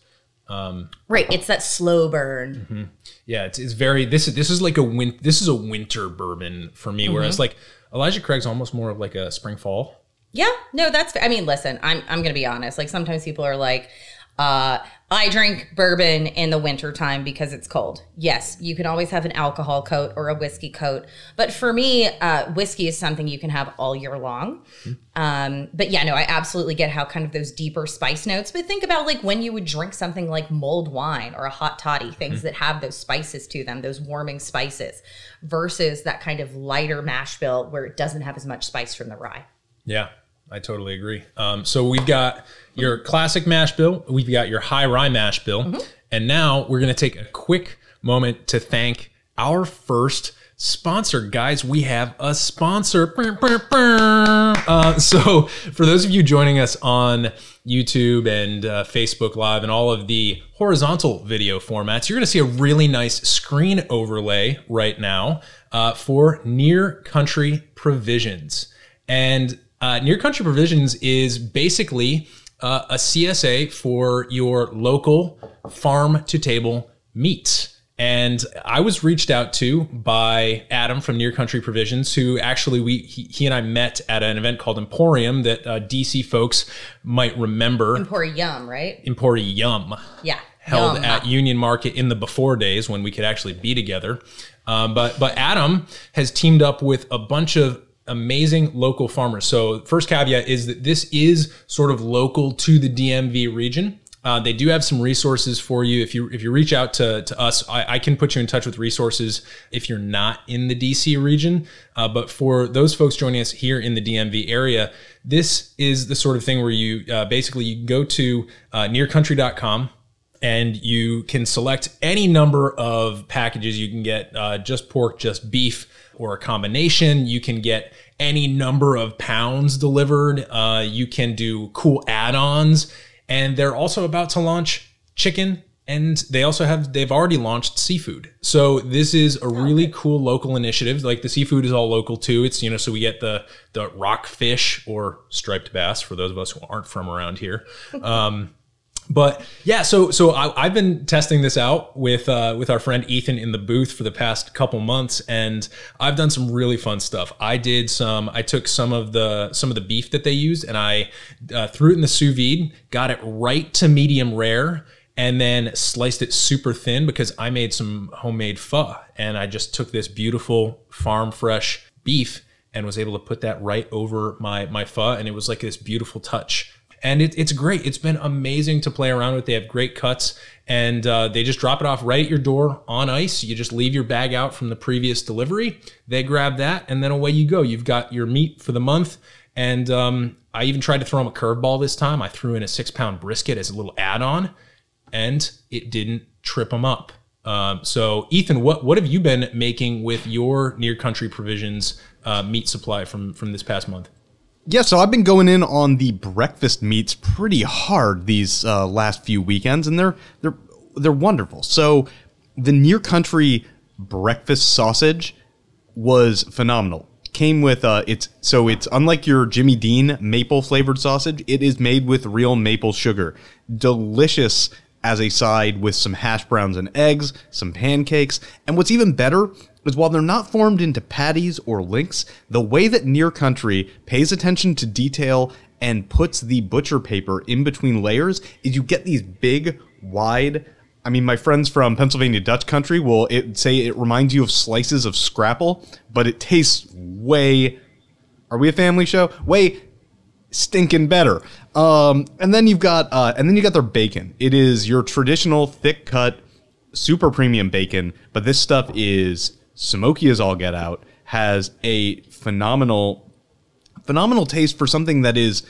Um, right. It's that slow burn. Mm-hmm. Yeah. It's, it's very, this is, this is like a win, this is a winter bourbon for me. Mm-hmm. Whereas like Elijah Craig's almost more of like a spring fall. Yeah, no, that's, I mean, listen, I'm I'm going to be honest. Like sometimes people are like, uh, I drink bourbon in the wintertime because it's cold. Yes, you can always have an alcohol coat or a whiskey coat. But for me, uh, whiskey is something you can have all year long. Mm-hmm. Um, but yeah, no, I absolutely get how kind of those deeper spice notes. But think about like when you would drink something like mulled wine or a hot toddy, things mm-hmm. that have those spices to them, those warming spices, versus that kind of lighter mash bill where it doesn't have as much spice from the rye. Yeah, I totally agree. Um, so we've got your classic mash bill. We've got your high rye mash bill. Mm-hmm. And now we're going to take a quick moment to thank our first sponsor. Guys, we have a sponsor. Uh, so for those of you joining us on YouTube and uh, Facebook Live and all of the horizontal video formats, you're going to see a really nice screen overlay right now uh, for Near Country Provisions. And Uh, Near Country Provisions is basically uh, a C S A for your local farm-to-table meats. And I was reached out to by Adam from Near Country Provisions, who actually we he, he and I met at an event called Emporium that uh, D C folks might remember. Emporium, right? Emporium. Yeah. Held Yum. At Union Market in the before days when we could actually be together. Um, but but Adam has teamed up with a bunch of amazing local farmers. So first caveat is that this is sort of local to the D M V region. Uh, they do have some resources for you. If you if you reach out to, to us, I, I can put you in touch with resources if you're not in the D C region. Uh, but for those folks joining us here in the D M V area, this is the sort of thing where you uh, basically you can go to uh, near country dot com. And you can select any number of packages. You can get uh, just pork, just beef, or a combination. You can get any number of pounds delivered. Uh, you can do cool add-ons. And they're also about to launch chicken. And they also have, they've already launched seafood. So this is a really cool local initiative. Like the seafood is all local too. It's, you know, so we get the the rockfish or striped bass for those of us who aren't from around here. Um But yeah, so so I, I've been testing this out with uh, with our friend Ethan in the booth for the past couple months, and I've done some really fun stuff. I did some, I took some of the some of the beef that they used, and I uh, threw it in the sous vide, got it right to medium rare, and then sliced it super thin because I made some homemade pho, and I just took this beautiful farm fresh beef and was able to put that right over my my pho, and it was like this beautiful touch. And it, it's great. It's been amazing to play around with. They have great cuts, and uh, they just drop it off right at your door on ice. You just leave your bag out from the previous delivery. They grab that, and then away you go. You've got your meat for the month. And um, I even tried to throw them a curveball this time. I threw in a six-pound brisket as a little add-on, and it didn't trip them up. Um, so, Ethan, what what have you been making with your Near Country Provisions uh, meat supply from from this past month? Yeah, so I've been going in on the breakfast meats pretty hard these uh, last few weekends, and they're they're they're wonderful. So the Near Country breakfast sausage was phenomenal. came with uh, it's so it's unlike your Jimmy Dean maple flavored sausage. It is made with real maple sugar. Delicious as a side with some hash browns and eggs, some pancakes, and what's even better is while they're not formed into patties or links, the way that Near Country pays attention to detail and puts the butcher paper in between layers is you get these big, wide. I mean, my friends from Pennsylvania Dutch Country will it, say it reminds you of slices of scrapple, but it tastes way, are we a family show? Way stinking better. Um, and then you've got, uh, and then you got their bacon. It is your traditional thick cut, super premium bacon, but this stuff is smoky as all get out, has a phenomenal, phenomenal taste for something that is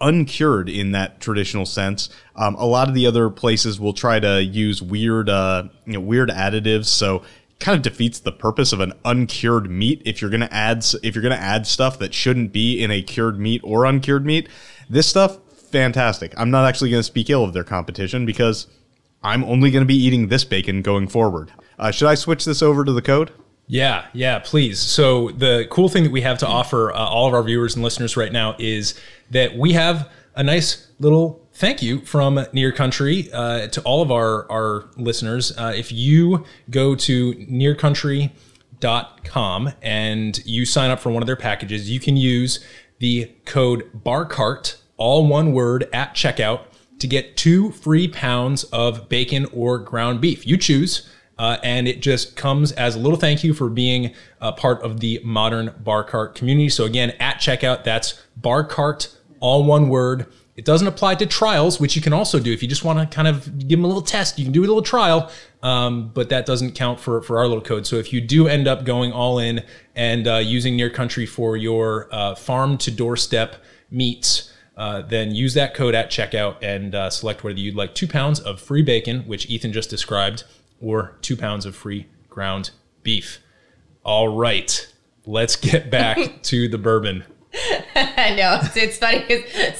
uncured in that traditional sense. Um, a lot of the other places will try to use weird, uh, you know, weird additives. So it kind of defeats the purpose of an uncured meat. If you're going to add, if you're going to add stuff that shouldn't be in a cured meat or uncured meat, this stuff, fantastic. I'm not actually going to speak ill of their competition because I'm only going to be eating this bacon going forward. Uh, should I switch this over to the code? Yeah, yeah, please. So the cool thing that we have to offer uh, all of our viewers and listeners right now is that we have a nice little thank you from Near Country uh, to all of our, our listeners. Uh, if you go to near country dot com and you sign up for one of their packages, you can use the code BARCART, all one word, at checkout to get two free pounds of bacon or ground beef. You choose. Uh, and it just comes as a little thank you for being a part of the Modern Bar Cart community. So again, at checkout, that's Bar Cart, all one word. It doesn't apply to trials, which you can also do. If you just want to kind of give them a little test, you can do a little trial, um, but that doesn't count for, for our little code. So if you do end up going all in and uh, using Near Country for your uh, farm to doorstep meats, Uh, then use that code at checkout and uh, select whether you'd like two pounds of free bacon, which Ethan just described, or two pounds of free ground beef. All right, let's get back to the bourbon. I know, it's, it's funny.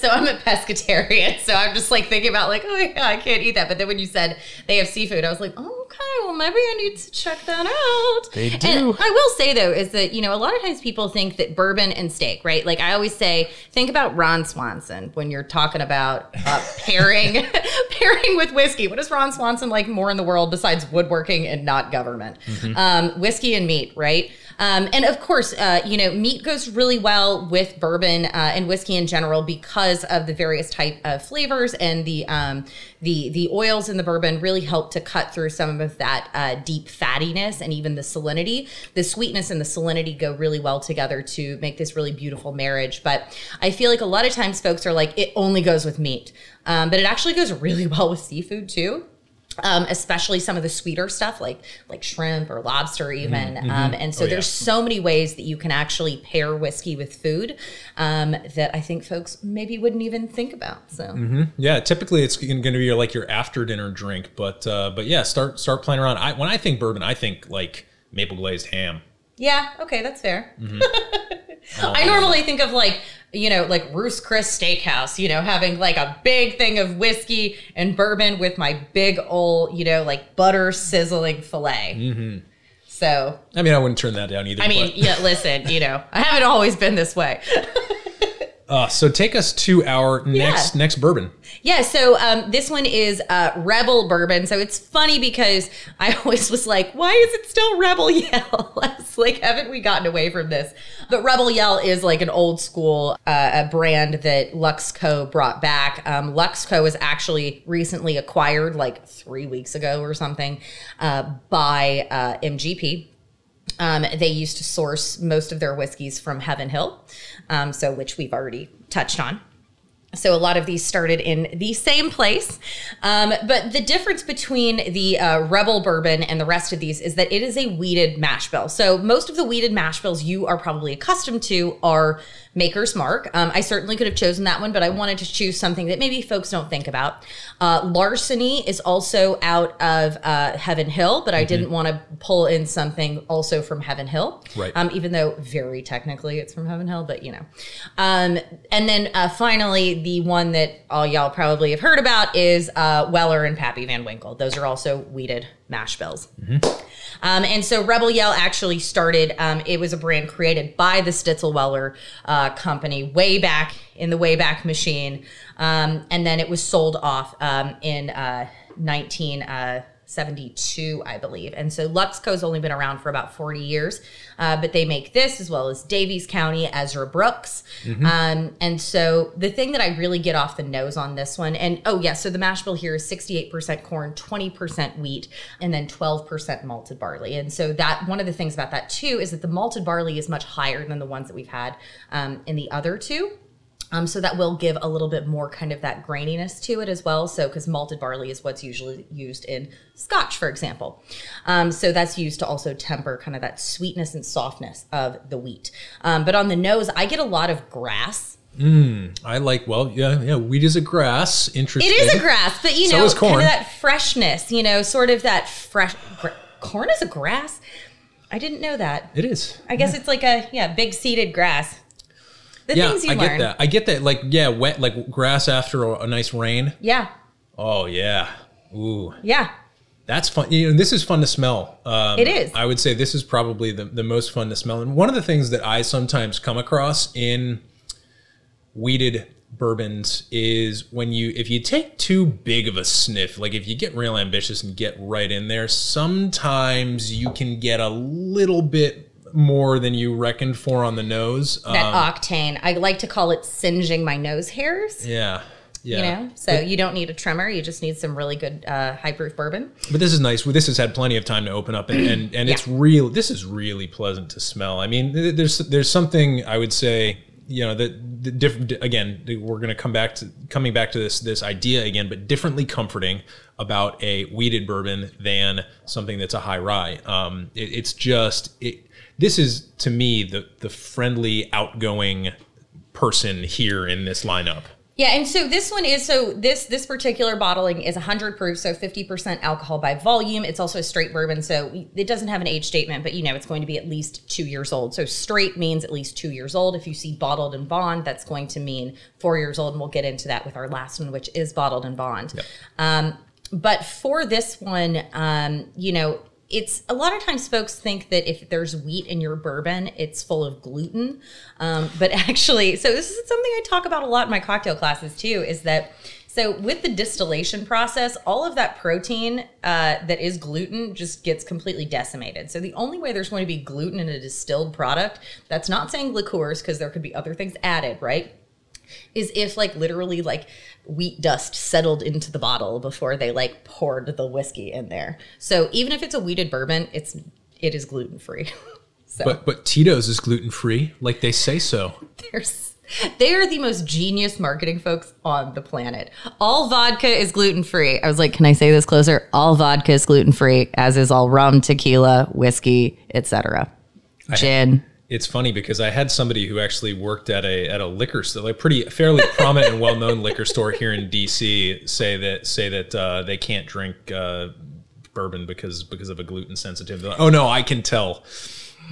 So I'm a pescatarian, so I'm just like thinking about like, oh yeah, I can't eat that. But then when you said they have seafood, I was like, oh, okay, well maybe I need to check that out. They do. And I will say though, is that, you know, a lot of times people think that bourbon and steak, right? Like I always say, think about Ron Swanson when you're talking about uh, pairing, pairing with whiskey. What is Ron Swanson like more in the world besides woodworking and not government? Mm-hmm. Um, whiskey and meat, right? Um, and of course, uh, you know, meat goes really well with bourbon uh, and whiskey in general because of the various type of flavors and the um, the the oils in the bourbon really help to cut through some of that uh, deep fattiness and even the salinity. The sweetness and the salinity go really well together to make this really beautiful marriage. But I feel like a lot of times folks are like, it only goes with meat, um, but it actually goes really well with seafood too. Um, especially some of the sweeter stuff like like shrimp or lobster even. Mm-hmm. Um, and so oh, there's yeah. so many ways that you can actually pair whiskey with food um, that I think folks maybe wouldn't even think about. So mm-hmm. yeah, typically it's going to be like your after dinner drink. But uh, but yeah, start start playing around. I, when I think bourbon, I think like maple glazed ham. Yeah. Okay. That's fair. Mm-hmm. Oh, I normally think of like, you know, like Ruth's Chris Steakhouse, you know, having like a big thing of whiskey and bourbon with my big old, you know, like butter sizzling filet. Mm-hmm. So. I mean, I wouldn't turn that down either. I mean, yeah, listen, you know, I haven't always been this way. uh, so take us to our next yeah. next bourbon. Yeah, so um, this one is uh, Rebel Bourbon. So it's funny because I always was like, why is it still Rebel Yell? I was like, haven't we gotten away from this? But Rebel Yell is like an old school uh, a brand that Luxco brought back. Um, Luxco was actually recently acquired like three weeks ago or something uh, by uh, M G P. Um, they used to source most of their whiskeys from Heaven Hill, um, so which we've already touched on. So a lot of these started in the same place. Um, but the difference between the uh, Rebel Bourbon and the rest of these is that it is a wheated mash bill. So most of the wheated mash bills you are probably accustomed to are Maker's Mark. Um, I certainly could have chosen that one, but I wanted to choose something that maybe folks don't think about. Uh, Larceny is also out of uh, Heaven Hill, but I mm-hmm. didn't want to pull in something also from Heaven Hill, right. um, even though very technically it's from Heaven Hill, but you know. Um, and then uh, finally, the one that all y'all probably have heard about is uh, Weller and Pappy Van Winkle. Those are also wheated mash bills. Mm-hmm. Um, and so Rebel Yell actually started, um, it was a brand created by the Stitzel-Weller uh, company way back in the Wayback Machine. Um, and then it was sold off um, in uh, nineteen seventy-two, I believe. And so Luxco's only been around for about forty years, uh, but they make this as well as Daviess County, Ezra Brooks. Mm-hmm. Um, and so the thing that I really get off the nose on this one, and oh yeah, so the mash bill here is sixty-eight percent corn, twenty percent wheat, and then twelve percent malted barley. And so that one of the things about that too is that the malted barley is much higher than the ones that we've had um, in the other two. Um, so that will give a little bit more kind of that graininess to it as well. So because malted barley is what's usually used in Scotch, for example. Um, so that's used to also temper kind of that sweetness and softness of the wheat. Um, but on the nose, I get a lot of grass. Mm, I like, well, yeah, yeah, wheat is a grass. Interesting. It is a grass, but you know, so is corn. Kind of that freshness, you know, sort of that fresh, gra- corn is a grass. I didn't know that. It is. I guess yeah. It's like a, yeah, big seeded grass. The yeah, things you I learn. get that. I get that. Like, yeah, wet, like grass after a, a nice rain. Yeah. Oh, yeah. Ooh. Yeah. That's fun. You know, this is fun to smell. Um, it is. I would say this is probably the, the most fun to smell. And one of the things that I sometimes come across in weeded bourbons is when you, if you take too big of a sniff, like if you get real ambitious and get right in there, sometimes you can get a little bit more than you reckoned for on the nose. That um, octane. I like to call it singeing my nose hairs. Yeah. Yeah. You know, so but, you don't need a trimmer. You just need some really good uh, high-proof bourbon. But this is nice. This has had plenty of time to open up, and and, and yeah. it's real. This is really pleasant to smell. I mean, there's there's something I would say, you know, that the different. Again, we're going to come back to coming back to this this idea again, but differently comforting about a weeded bourbon than something that's a high rye. Um, it, it's just it. This is, to me, the the friendly, outgoing person here in this lineup. Yeah, and so this one is, so this this particular bottling is one hundred proof, so fifty percent alcohol by volume. It's also a straight bourbon, so it doesn't have an age statement, but you know, it's going to be at least two years old. So straight means at least two years old. If you see bottled and bond, that's going to mean four years old, and we'll get into that with our last one, which is bottled and bond. Yep. Um, but for this one, um, you know, it's a lot of times folks think that if there's wheat in your bourbon, it's full of gluten. Um, but actually, so this is something I talk about a lot in my cocktail classes too, is that, so with the distillation process, all of that protein uh, that is gluten just gets completely decimated. So the only way there's going to be gluten in a distilled product, that's not saying liqueurs, because there could be other things added, right? Is if like literally like wheat dust settled into the bottle before they like poured the whiskey in there. So even if it's a weeded bourbon, it's it is gluten free. So. But but Tito's is gluten free, like they say so. There's they are the most genius marketing folks on the planet. All vodka is gluten free. I was like, can I say this closer? All vodka is gluten free, as is all rum, tequila, whiskey, et cetera. Gin. It's funny because I had somebody who actually worked at a at a liquor store, like pretty fairly prominent and well known liquor store here in D C, say that say that uh, they can't drink uh, bourbon because because of a gluten sensitivity. Like, oh no, I can tell.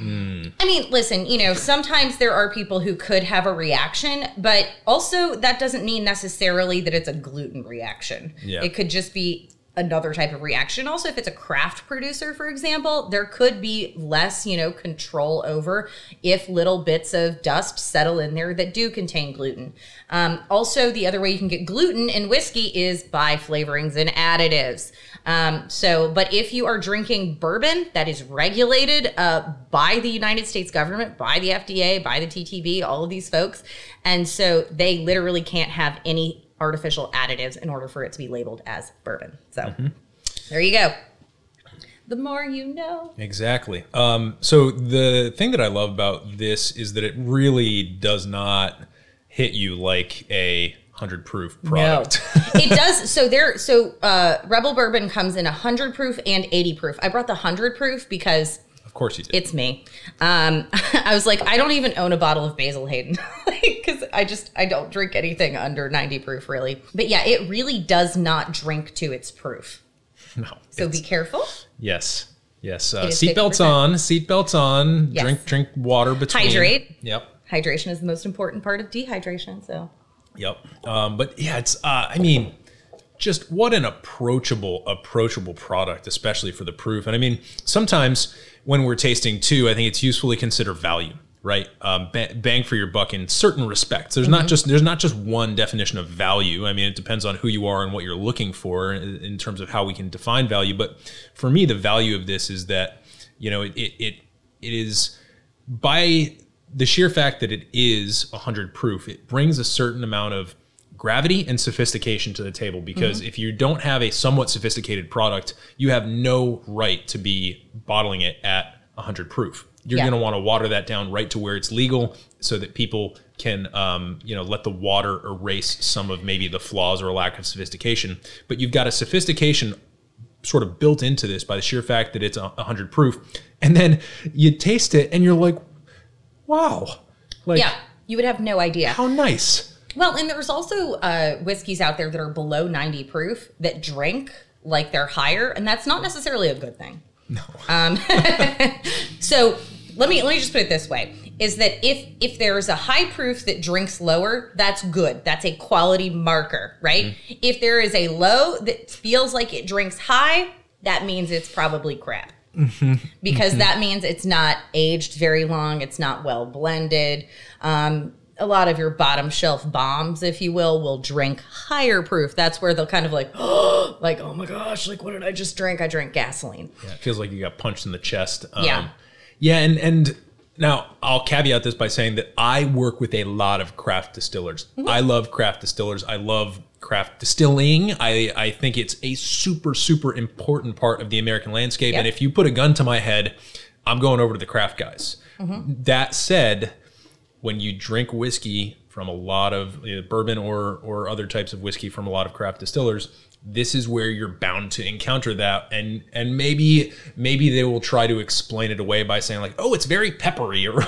Mm. I mean, listen, you know, sometimes there are people who could have a reaction, but also that doesn't mean necessarily that it's a gluten reaction. Yeah. It could just be another type of reaction. Also, if it's a craft producer, for example, there could be less, you know, control over if little bits of dust settle in there that do contain gluten. Um, also, the other way you can get gluten in whiskey is by flavorings and additives. Um, so, but if you are drinking bourbon that is regulated uh, by the United States government, by the F D A, by the T T B, all of these folks, and so they literally can't have any artificial additives in order for it to be labeled as bourbon. So mm-hmm. There you go. The more you know. Exactly. Um, so the thing that I love about this is that it really does not hit you like a hundred proof product. No. It does. So there, so uh, Rebel Bourbon comes in a hundred proof and eighty proof. I brought the hundred proof because of course you did. It's me. Um, I was like, I don't even own a bottle of Basil Hayden because like, I just, I don't drink anything under ninety proof really. But yeah, it really does not drink to its proof. No. So be careful. Yes. Yes. Uh, seatbelts on, seatbelts on, yes. drink, drink water between. Hydrate. Yep. Hydration is the most important part of dehydration. So. Yep. Um, but yeah, it's, uh, I mean, just what an approachable, approachable product, especially for the proof. And I mean, sometimes when we're tasting too, I think it's useful to consider value, right? Um, bang for your buck in certain respects. There's mm-hmm. not just there's not just one definition of value. I mean, it depends on who you are and what you're looking for in, in terms of how we can define value. But for me, the value of this is that, you know, it it it, it is by the sheer fact that it is one hundred proof, it brings a certain amount of gravity and sophistication to the table, because mm-hmm. if you don't have a somewhat sophisticated product, you have no right to be bottling it at one hundred proof. You're yeah. going to want to water that down right to where it's legal, so that people can, um, you know, let the water erase some of maybe the flaws or lack of sophistication. But you've got a sophistication sort of built into this by the sheer fact that it's one hundred proof. And then you taste it and you're like, wow. Like, yeah, you would have no idea. How nice. Well, and there's also uh, whiskeys out there that are below ninety proof that drink like they're higher, and that's not necessarily a good thing. No. Um, so let me let me just put it this way, is that if if there's a high proof that drinks lower, that's good. That's a quality marker, right? Mm-hmm. If there is a low that feels like it drinks high, that means it's probably crap. Mm-hmm. Because mm-hmm. that means it's not aged very long. It's not well blended. Um A lot of your bottom shelf bombs, if you will, will drink higher proof. That's where they'll kind of like, oh, like, oh my gosh, like, what did I just drink? I drank gasoline. Yeah, it feels like you got punched in the chest. Um, yeah. Yeah, and, and now I'll caveat this by saying that I work with a lot of craft distillers. Mm-hmm. I love craft distillers. I love craft distilling. I, I think it's a super, super important part of the American landscape. Yep. And if you put a gun to my head, I'm going over to the craft guys. Mm-hmm. That said, when you drink whiskey from a lot of you know, bourbon or or other types of whiskey from a lot of craft distillers, this is where you're bound to encounter that. And and maybe maybe they will try to explain it away by saying like, oh, it's very peppery. Or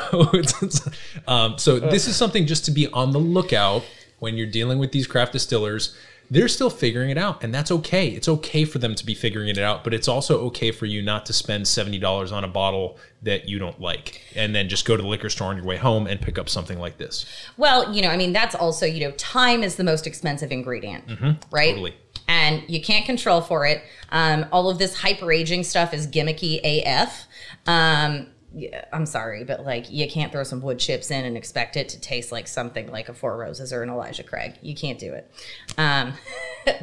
um, so this is something just to be on the lookout when you're dealing with these craft distillers. They're still figuring it out, and that's okay. It's okay for them to be figuring it out, but it's also okay for you not to spend seventy dollars on a bottle that you don't like and then just go to the liquor store on your way home and pick up something like this. Well, you know, I mean, that's also, you know, time is the most expensive ingredient, mm-hmm. right? Totally. And you can't control for it. Um, all of this hyper-aging stuff is gimmicky A F. Um Yeah, I'm sorry, but like you can't throw some wood chips in and expect it to taste like something like a Four Roses or an Elijah Craig. You can't do it. Um,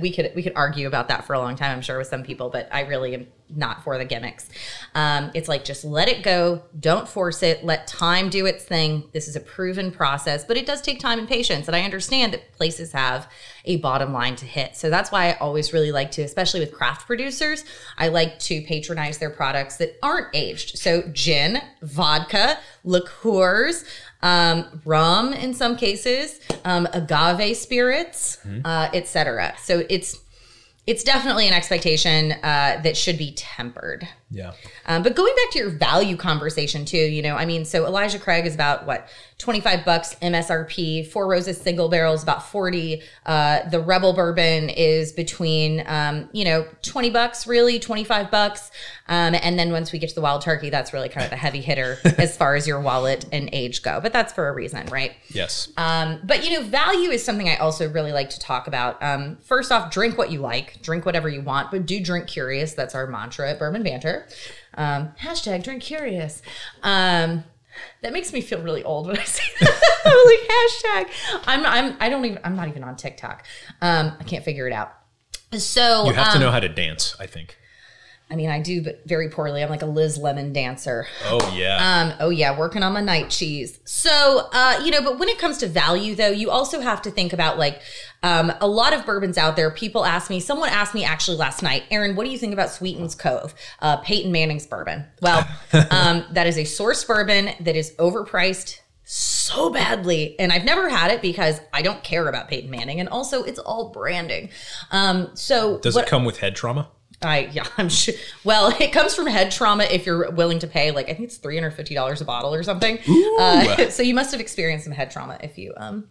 we could we could argue about that for a long time, I'm sure, with some people, but I really am not for the gimmicks. Um, it's like just let it go. Don't force it. Let time do its thing. This is a proven process, but it does take time and patience. And I understand that places have a bottom line to hit. So that's why I always really like to, especially with craft producers, I like to patronize their products that aren't aged. So gin, vodka, liqueurs, um, rum in some cases, um, agave spirits, mm-hmm. uh, et cetera. So it's it's definitely an expectation uh, that should be tempered. Yeah. Um, but going back to your value conversation too, you know, I mean, so Elijah Craig is about what, twenty-five bucks M S R P, Four Roses single barrel is about forty. Uh, the Rebel Bourbon is between, um, you know, twenty bucks really, twenty-five bucks. Um, and then once we get to the Wild Turkey, that's really kind of the heavy hitter as far as your wallet and age go, but that's for a reason, right? Yes. Um, but you know, value is something I also really like to talk about. Um, first off, drink what you like. Drink whatever you want, but do drink curious. That's our mantra at Bourbon Banter. Um, hashtag drink curious. Um, that makes me feel really old when I say that. Like hashtag. I'm I'm I don't even I'm not even on TikTok. Um, I can't figure it out. So you have um, to know how to dance, I think. I mean, I do, but very poorly. I'm like a Liz Lemon dancer. Oh, yeah. Um, oh, yeah, working on my night cheese. So, uh, you know, but when it comes to value, though, you also have to think about, like, um, a lot of bourbons out there. People ask me, someone asked me actually last night, Erin, what do you think about Sweeten's Cove, uh, Peyton Manning's bourbon? Well, um, that is a source bourbon that is overpriced so badly, and I've never had it because I don't care about Peyton Manning, and also it's all branding. Um, so, Does what, it come with head trauma? I, yeah, I'm sure. Well, it comes from head trauma if you're willing to pay, like, I think it's three hundred fifty dollars a bottle or something. Uh, so you must have experienced some head trauma if you um,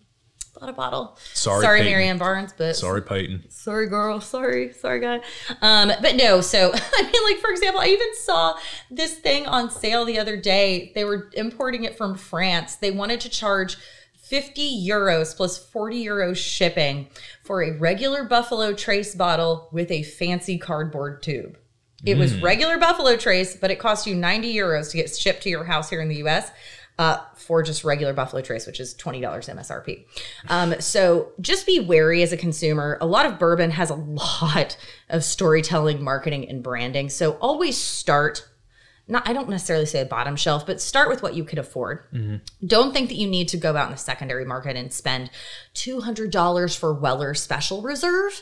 bought a bottle. Sorry, sorry Marianne Barnes, but. Sorry, Peyton. Sorry, girl. Sorry. Sorry, guy. Um, but no, so, I mean, like, for example, I even saw this thing on sale the other day. They were importing it from France. They wanted to charge fifty euros plus forty euros shipping for a regular Buffalo Trace bottle with a fancy cardboard tube. It mm. was regular Buffalo Trace, but it cost you ninety euros to get shipped to your house here in the U S uh, for just regular Buffalo Trace, which is twenty dollars M S R P. Um, so just be wary as a consumer. A lot of bourbon has a lot of storytelling, marketing, and branding. So always start Not, I don't necessarily say a bottom shelf, but start with what you could afford. Mm-hmm. Don't think that you need to go out in the secondary market and spend two hundred dollars for Weller Special Reserve,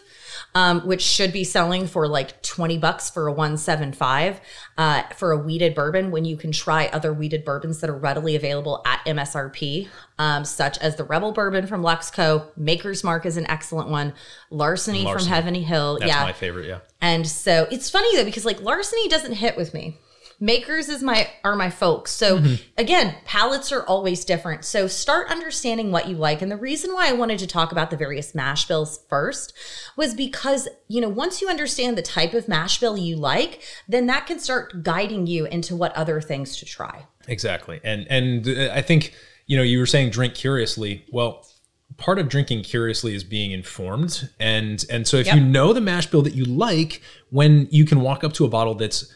um, which should be selling for like twenty bucks for a one seventy-five uh, for a weeded bourbon when you can try other weeded bourbons that are readily available at M S R P, um, such as the Rebel Bourbon from Luxco. Maker's Mark is an excellent one. Larceny, Larceny. from Heaven Hill. That's yeah. my favorite, yeah. And so it's funny though, because like Larceny doesn't hit with me. Makers is my are my folks. So mm-hmm. again, palettes are always different. So start understanding what you like. And the reason why I wanted to talk about the various mash bills first was because, you know, once you understand the type of mash bill you like, then that can start guiding you into what other things to try. Exactly. And and I think, you know, you were saying drink curiously. Well, part of drinking curiously is being informed. And and so if yep. you know the mash bill that you like, when you can walk up to a bottle that's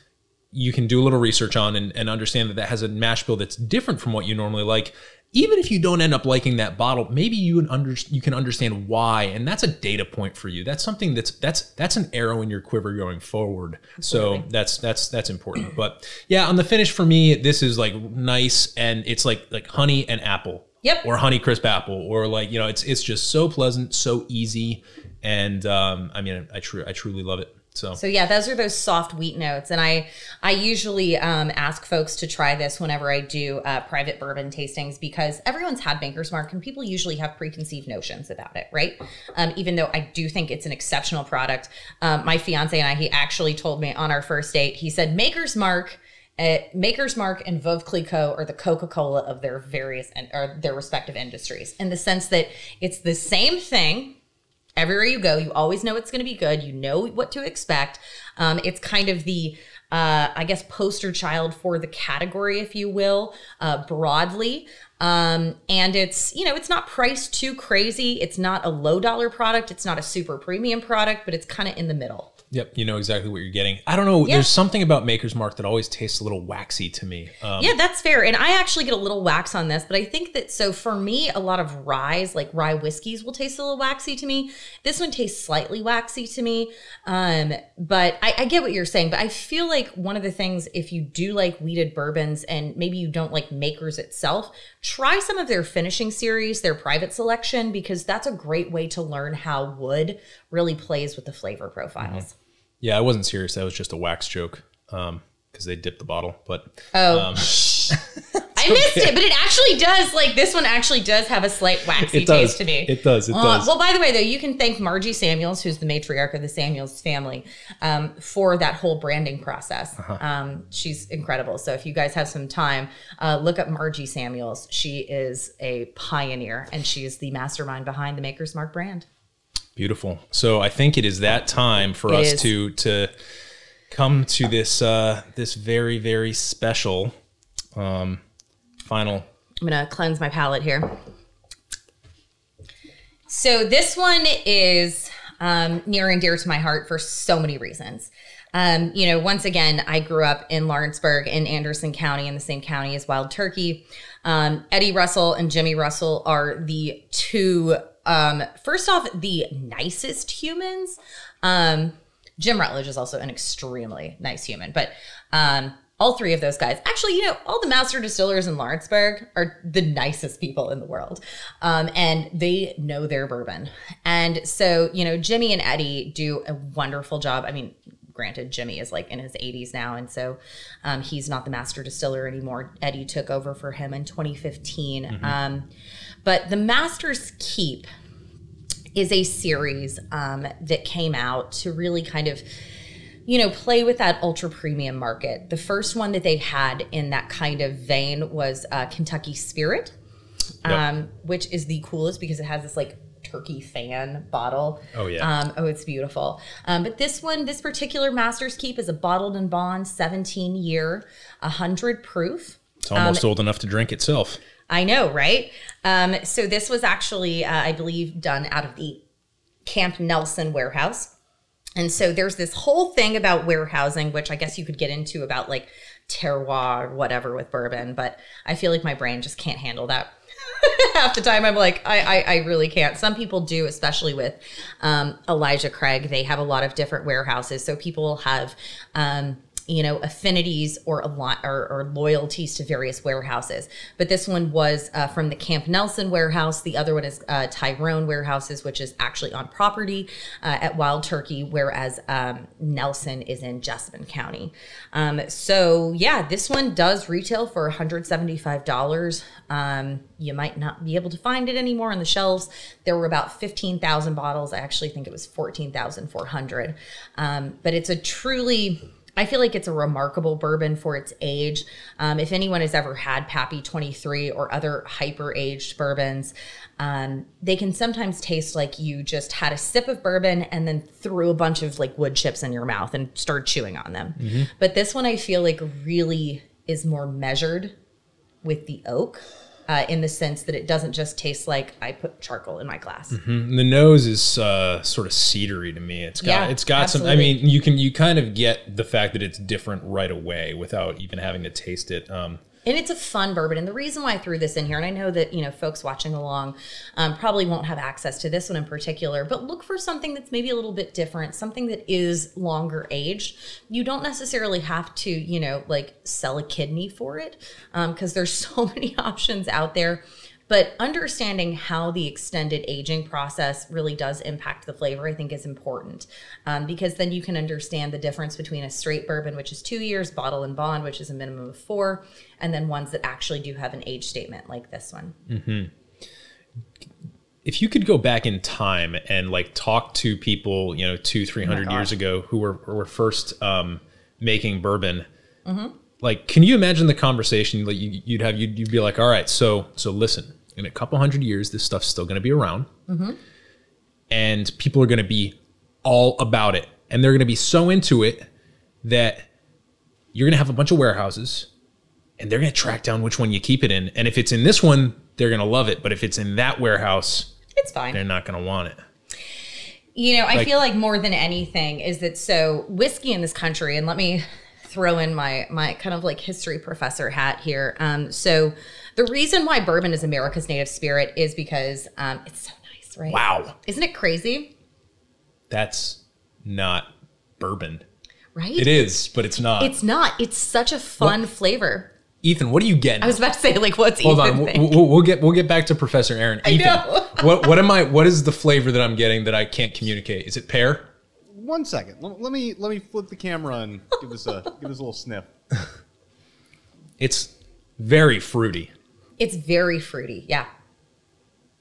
you can do a little research on and, and understand that that has a mash bill that's different from what you normally like. Even if you don't end up liking that bottle, maybe you, under, you can understand why. And that's a data point for you. That's something that's, that's, that's an arrow in your quiver going forward. Absolutely. So that's, that's, that's important. But yeah, on the finish for me, this is like nice. And it's like, like honey and apple. Yep. Or honey crisp apple, or like, you know, it's, it's just so pleasant, so easy. And, um, I mean, I truly, I truly love it. So. so yeah, those are those soft wheat notes. And I I usually um, ask folks to try this whenever I do uh, private bourbon tastings, because everyone's had Maker's Mark and people usually have preconceived notions about it, right? Um, even though I do think it's an exceptional product. Um, my fiance and I, he actually told me on our first date, he said Maker's Mark, uh, Maker's Mark and Veuve Clicquot are the Coca-Cola of their various, and or their respective industries, in the sense that it's the same thing. Everywhere you go, you always know it's going to be good. You know what to expect. Um, it's kind of the, uh, I guess, poster child for the category, if you will, uh, broadly. Um, and it's, you know, it's not priced too crazy. It's not a low dollar product. It's not a super premium product, but it's kind of in the middle. Yep, you know exactly what you're getting. I don't know. Yeah. There's something about Maker's Mark that always tastes a little waxy to me. Um, yeah, that's fair. And I actually get a little wax on this, but I think that, so for me, a lot of ryes, like rye whiskeys, will taste a little waxy to me. This one tastes slightly waxy to me. Um, but I, I get what you're saying. But I feel like one of the things, if you do like weeded bourbons and maybe you don't like Maker's itself, try some of their finishing series, their private selection, because that's a great way to learn how wood really plays with the flavor profiles. Mm-hmm. Yeah, I wasn't serious. That was just a wax joke, um, because they dipped the bottle. But oh, um, I missed okay. it. But it actually does. Like this one actually does have a slight waxy taste to me. It does. It uh, does. Well, by the way, though, you can thank Margie Samuels, who's the matriarch of the Samuels family, um, for that whole branding process. Uh-huh. Um, she's incredible. So if you guys have some time, uh, look up Margie Samuels. She is a pioneer, and she is the mastermind behind the Maker's Mark brand. Beautiful. So I think it is that time for it us is. to to come to this uh, this very, very special um, final. I'm going to cleanse my palate here. So this one is um, near and dear to my heart for so many reasons. Um, you know, once again, I grew up in Lawrenceburg in Anderson County, in the same county as Wild Turkey. Um, Eddie Russell and Jimmy Russell are the two Um, first off, the nicest humans. Um, Jim Rutledge is also an extremely nice human, but um, all three of those guys, actually, you know, all the master distillers in Lawrenceburg are the nicest people in the world. Um, and they know their bourbon. And so, you know, Jimmy and Eddie do a wonderful job. I mean, granted, Jimmy is like in his eighties now, and so um, he's not the master distiller anymore. Eddie took over for him in twenty fifteen. Mm-hmm. Um, but the Master's Keep is a series um, that came out to really kind of, you know, play with that ultra premium market. The first one that they had in that kind of vein was uh, Kentucky Spirit, um, yep. which is the coolest because it has this like turkey fan bottle. Oh, yeah. Um, oh, it's beautiful. Um, but this one, this particular Master's Keep is a bottled and bond, seventeen year, one hundred proof. It's almost um, old enough to drink itself. I know, right? Um, so this was actually, uh, I believe, done out of the Camp Nelson warehouse. And so there's this whole thing about warehousing, which I guess you could get into about like terroir or whatever with bourbon, but I feel like my brain just can't handle that. Half the time I'm like, I, I, I really can't. Some people do, especially with um, Elijah Craig. They have a lot of different warehouses. So people have, um, you know, affinities or, a lot, or or loyalties to various warehouses. But this one was uh, from the Camp Nelson warehouse. The other one is uh, Tyrone warehouses, which is actually on property uh, at Wild Turkey, whereas um, Nelson is in Jessamine County. Um, so yeah, this one does retail for one hundred seventy-five dollars. Um, you might not be able to find it anymore on the shelves. There were about fifteen thousand bottles. I actually think it was fourteen thousand four hundred. Um, but it's a truly... I feel like it's a remarkable bourbon for its age. Um, if anyone has ever had Pappy twenty-three or other hyper-aged bourbons, um, they can sometimes taste like you just had a sip of bourbon and then threw a bunch of like wood chips in your mouth and started chewing on them. Mm-hmm. But this one I feel like really is more measured with the oak uh, in the sense that it doesn't just taste like I put charcoal in my glass. Mm-hmm. And the nose is uh, sort of cedary to me. It's got, yeah, it's got absolutely. some, I mean, you can, you kind of get the fact that it's different right away without even having to taste it. Um, and it's a fun bourbon. And the reason why I threw this in here, and I know that, you know, folks watching along um, probably won't have access to this one in particular, but look for something that's maybe a little bit different, something that is longer aged. You don't necessarily have to, you know, like sell a kidney for it because um, there's so many options out there. But understanding how the extended aging process really does impact the flavor, I think, is important um, because then you can understand the difference between a straight bourbon, which is two years, bottle and bond, which is a minimum of four, and then ones that actually do have an age statement like this one. Mm-hmm. If you could go back in time and like talk to people, you know, two, three hundred oh years ago who were were first um, making bourbon. Mm-hmm. Like, can you imagine the conversation like you, you'd have? You'd, you'd be like, all right, so so listen, in a couple hundred years, this stuff's still going to be around. Mm-hmm. And people are going to be all about it. And they're going to be so into it that you're going to have a bunch of warehouses and they're going to track down which one you keep it in. And if it's in this one, they're going to love it. But if it's in that warehouse, it's fine. They're not going to want it. You know, I like, feel like more than anything is that so whiskey in this country, and let me... throw in my my kind of like history professor hat here. Um, so the reason why bourbon is America's native spirit is because um, it's so nice, right? Wow. Isn't it crazy? That's not bourbon. Right? It is, but it's not. It's not. It's such a fun what? flavor. Ethan, what are you getting? I was about to say, like, what's Hold Ethan on. Think? We'll, we'll get we'll get back to Professor Erin. I Ethan, know. what what am I what is the flavor that I'm getting that I can't communicate? Is it pear? One second. Let me let me flip the camera and give this a give this a little sniff. It's very fruity. It's very fruity, yeah.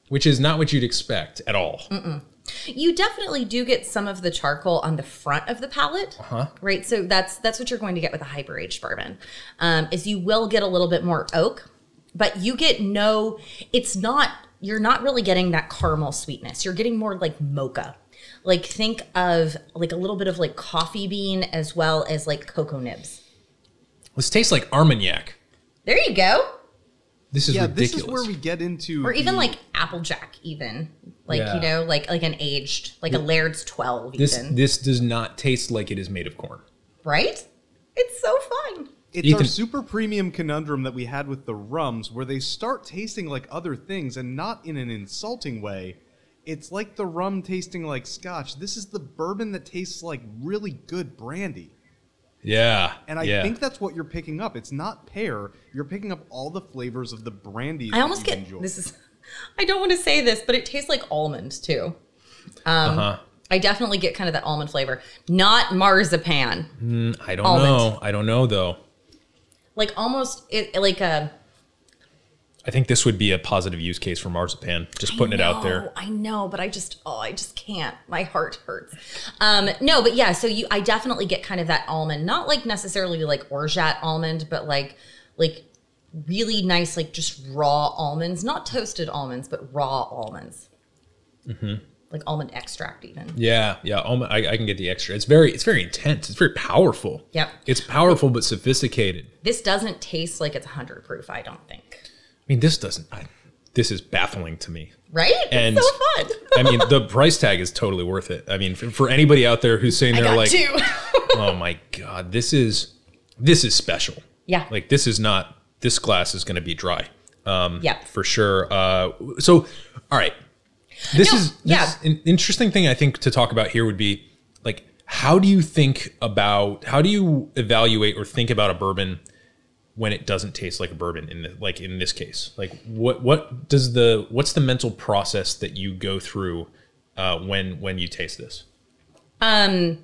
Which is not what you'd expect at all. Mm-mm. You definitely do get some of the charcoal on the front of the palate, uh-huh. right? So that's that's what you're going to get with a hyper-aged bourbon. Um, is you will get a little bit more oak, but you get no. It's not. You're not really getting that caramel sweetness. You're getting more like mocha. Like think of like a little bit of like coffee bean as well as like cocoa nibs. This tastes like Armagnac. There you go. This is yeah, ridiculous. This is where we get into. Or even the... like Applejack even. Like, yeah. you know, like like an aged, like yeah. a Laird's twelve this, even. This does not taste like it is made of corn. Right? It's so fun. It's Ethan. Our super premium conundrum that we had with the rums where they start tasting like other things and not in an insulting way. It's like the rum tasting like scotch. This is the bourbon that tastes like really good brandy. Yeah. And I yeah. think that's what you're picking up. It's not pear. You're picking up all the flavors of the brandy. I almost get enjoy. This is. I don't want to say this, but it tastes like almonds too. Um, uh-huh. I definitely get kind of that almond flavor. Not marzipan. Mm, I don't almond. know. I don't know though. Like almost it, like a. I think this would be a positive use case for marzipan. Just putting know, it out there. I know, but I just, oh, I just can't. My heart hurts. Um, no, but yeah, so you, I definitely get kind of that almond, not like necessarily like orgeat almond, but like, like really nice, like just raw almonds, not toasted almonds, but raw almonds. Mm-hmm. Like almond extract even. Yeah, yeah, almond, I, I can get the extra. It's very, it's very intense. It's very powerful. Yep. It's powerful, but sophisticated. This doesn't taste like it's one hundred proof, I don't think. mean, this doesn't, I, this is baffling to me. Right? And it's so fun. I mean, the price tag is totally worth it. I mean, for, for anybody out there who's sitting there like, oh my God, this is, this is special. Yeah. Like this is not, this glass is going to be dry. Um, yeah. For sure. Uh, so, all right. This no, is this yeah. an interesting thing I think to talk about here would be like, how do you think about, how do you evaluate or think about a bourbon when it doesn't taste like a bourbon in the, like in this case, like what, what does the, what's the mental process that you go through, uh, when, when you taste this? Um,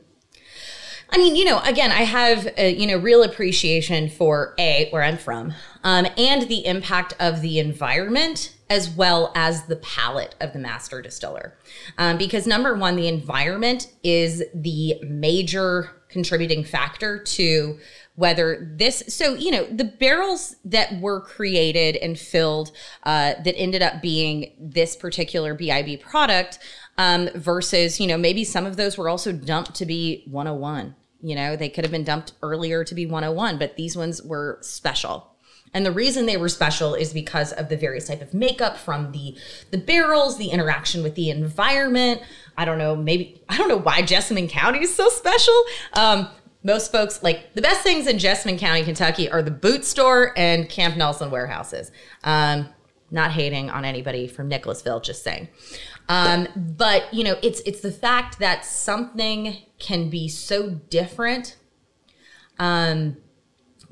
I mean, you know, again, I have a, you know, real appreciation for A, where I'm from, um, and the impact of the environment as well as the palate of the master distiller. Um, because number one, the environment is the major contributing factor to whether this, so, you know, the barrels that were created and filled uh, that ended up being this particular B I B product um, versus, you know, maybe some of those were also dumped to be one oh one. You know, they could have been dumped earlier to be one oh one, but these ones were special. And the reason they were special is because of the various type of makeup from the the barrels, the interaction with the environment. I don't know, maybe, I don't know why Jessamine County is so special. Um, most folks, like, the best things in Jessamine County, Kentucky are the boot store and Camp Nelson warehouses. Um, not hating on anybody from Nicholasville, just saying. Um, but, you know, it's it's the fact that something can be so different um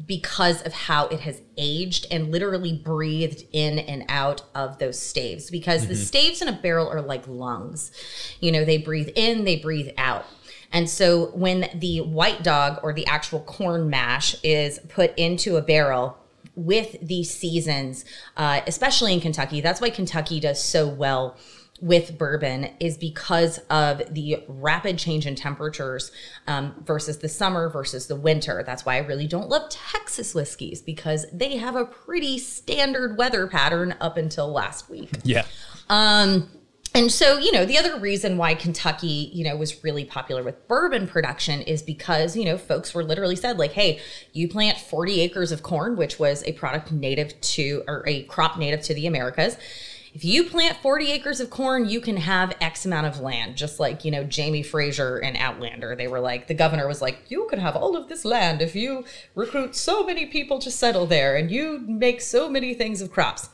because of how it has aged and literally breathed in and out of those staves, because mm-hmm. the staves in a barrel are like lungs. You know, they breathe in, they breathe out. And so when the white dog or the actual corn mash is put into a barrel with these seasons, uh, especially in Kentucky, that's why Kentucky does so well with bourbon, is because of the rapid change in temperatures um, versus the summer versus the winter. That's why I really don't love Texas whiskeys, because they have a pretty standard weather pattern up until last week. Yeah. Um, and so, you know, the other reason why Kentucky, you know, was really popular with bourbon production is because, you know, folks were literally said like, hey, you plant forty acres of corn, which was a product native to, or a crop native to the Americas. If you plant forty acres of corn, you can have X amount of land, just like, you know, Jamie Frazier and Outlander. They were like, the governor was like, you could have all of this land if you recruit so many people to settle there and you make so many things of crops.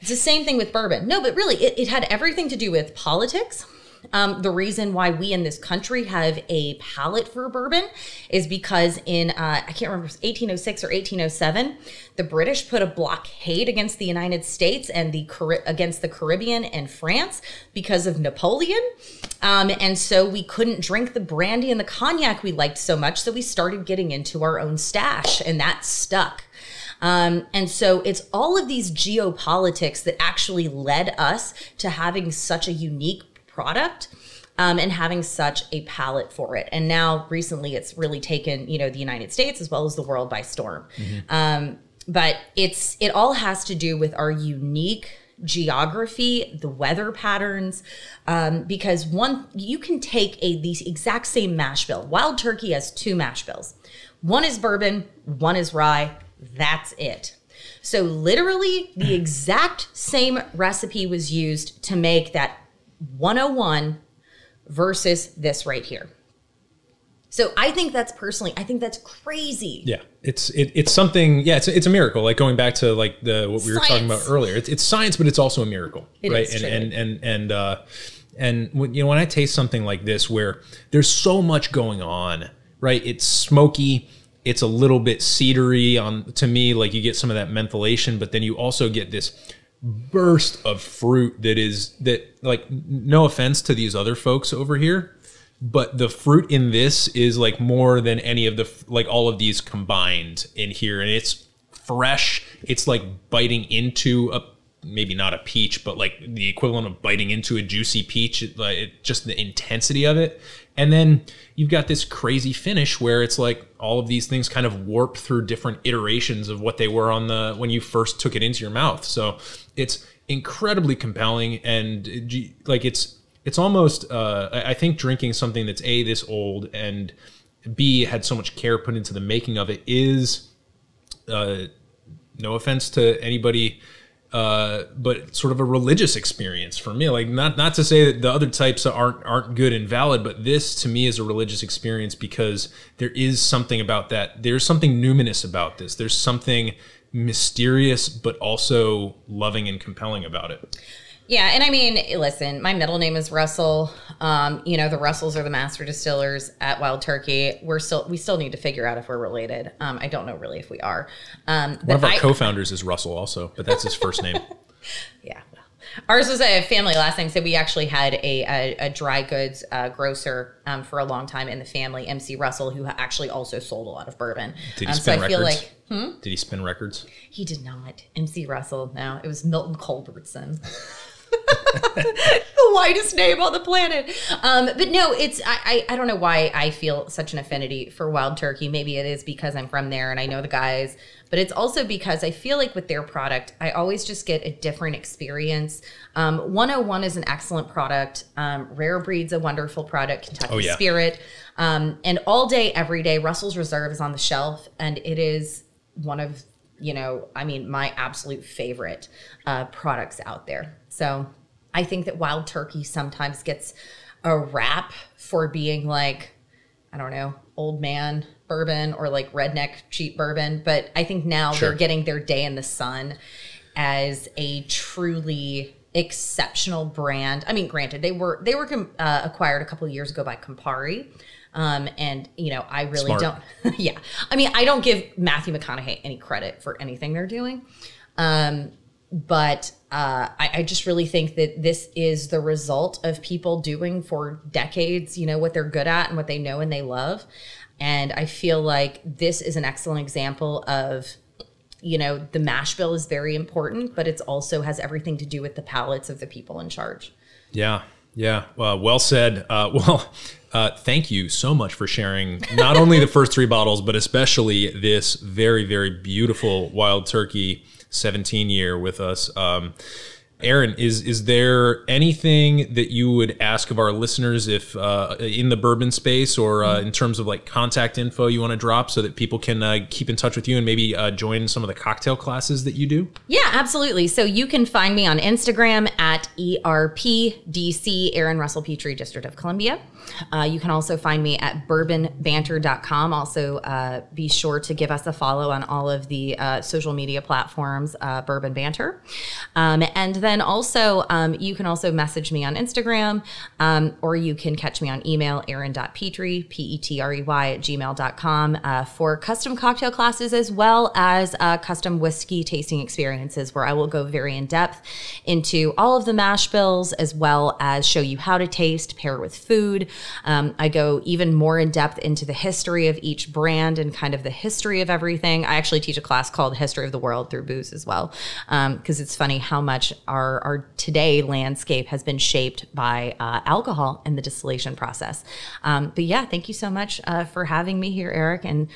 It's the same thing with bourbon. No, but really, it, it had everything to do with politics. Um, the reason why we in this country have a palate for bourbon is because in, uh, I can't remember, eighteen oh six or eighteen oh seven, the British put a blockade against the United States and the Car- against the Caribbean and France because of Napoleon. Um, and so we couldn't drink the brandy and the cognac we liked so much, so we started getting into our own stash, and that stuck. Um, and so it's all of these geopolitics that actually led us to having such a unique product um, and having such a palate for it. And now recently it's really taken, you know, the United States as well as the world by storm. Mm-hmm. Um, but it's it all has to do with our unique geography, the weather patterns, um, because one, you can take a the exact same mash bill. Wild Turkey has two mash bills. One is bourbon, one is rye. That's it. So literally the exact same recipe was used to make that one oh one versus this right here. So I think that's personally, I think that's crazy. Yeah, it's it, it's something, yeah, it's it's a miracle. Like going back to like the what we science. were talking about earlier. It's it's science, but it's also a miracle, it right? Is and, and and and uh and when, you know, when I taste something like this where there's so much going on, right? It's smoky, it's a little bit cedary on to me, like you get some of that methylation, but then you also get this burst of fruit that is that like no offense to these other folks over here, but the fruit in this is like more than any of the like all of these combined in here, and it's fresh. It's like biting into a maybe not a peach, but like the equivalent of biting into a juicy peach. It, like it, just the intensity of it, and then you've got this crazy finish where it's like all of these things kind of warp through different iterations of what they were on the when you first took it into your mouth. So it's incredibly compelling, and like it's it's almost uh, I think drinking something that's A, this old, and B, had so much care put into the making of it is uh, no offense to anybody uh, but sort of a religious experience for me. Like, not not to say that the other types aren't aren't good and valid, but this to me is a religious experience because there is something about that. There's something numinous about this. There's something mysterious, but also loving and compelling about it. Yeah, and I mean, listen, my middle name is Russell. Um, you know, the Russells are the master distillers at Wild Turkey. We're still, we still need to figure out if we're related. Um, I don't know really if we are. Um, One of our I, co-founders is Russell also, but that's his first name. Yeah. Ours was a family last name, so we actually had a a, a dry goods uh, grocer um, for a long time in the family, M C Russell, who actually also sold a lot of bourbon. Did he um, spin so records? I feel like, hmm? Did he spin records? He did not. M C Russell, no. It was Milton Culbertson. The lightest name on the planet. Um, but no, it's, I, I I don't know why I feel such an affinity for Wild Turkey. Maybe it is because I'm from there and I know the guys, but it's also because I feel like with their product, I always just get a different experience. Um, one oh one is an excellent product. Um, Rare Breed's a wonderful product. Kentucky oh, yeah. Spirit. Um, and all day, every day, Russell's Reserve is on the shelf, and it is one of, you know, I mean, my absolute favorite uh, products out there. So I think that Wild Turkey sometimes gets a rap for being like, I don't know, old man bourbon or like redneck cheap bourbon. But I think now sure. they're getting their day in the sun as a truly exceptional brand. I mean, granted, they were they were uh, acquired a couple of years ago by Campari. Um, and, you know, I really Smart. don't. yeah. I mean, I don't give Matthew McConaughey any credit for anything they're doing. Um But uh, I, I just really think that this is the result of people doing for decades, you know, what they're good at and what they know and they love. And I feel like this is an excellent example of, you know, the mash bill is very important, but it's also has everything to do with the palates of the people in charge. Yeah. Yeah. Well, well said. Uh, well, uh, thank you so much for sharing not only the first three bottles, but especially this very, very beautiful Wild Turkey seventeen year with us. Um, Erin, is is there anything that you would ask of our listeners if uh, in the bourbon space or uh, in terms of like contact info you want to drop so that people can uh, keep in touch with you and maybe uh, join some of the cocktail classes that you do? Yeah, absolutely. So you can find me on Instagram at E R P D C, Erin Russell Petrey, District of Columbia. Uh, you can also find me at bourbon banter dot com. Also, uh, be sure to give us a follow on all of the uh, social media platforms, uh, Bourbon Banter. Um, and then also, um, you can also message me on Instagram, um, or you can catch me on email, erin dot petrey, P E T R E Y, at gmail dot com, uh, for custom cocktail classes as well as uh, custom whiskey tasting experiences where I will go very in-depth into all of the mash bills as well as show you how to taste, pair with food. Um, I go even more in depth into the history of each brand and kind of the history of everything. I actually teach a class called History of the World Through Booze as well, because um, it's funny how much our, our today landscape has been shaped by uh, alcohol and the distillation process. Um, but yeah, thank you so much uh, for having me here, Eric. And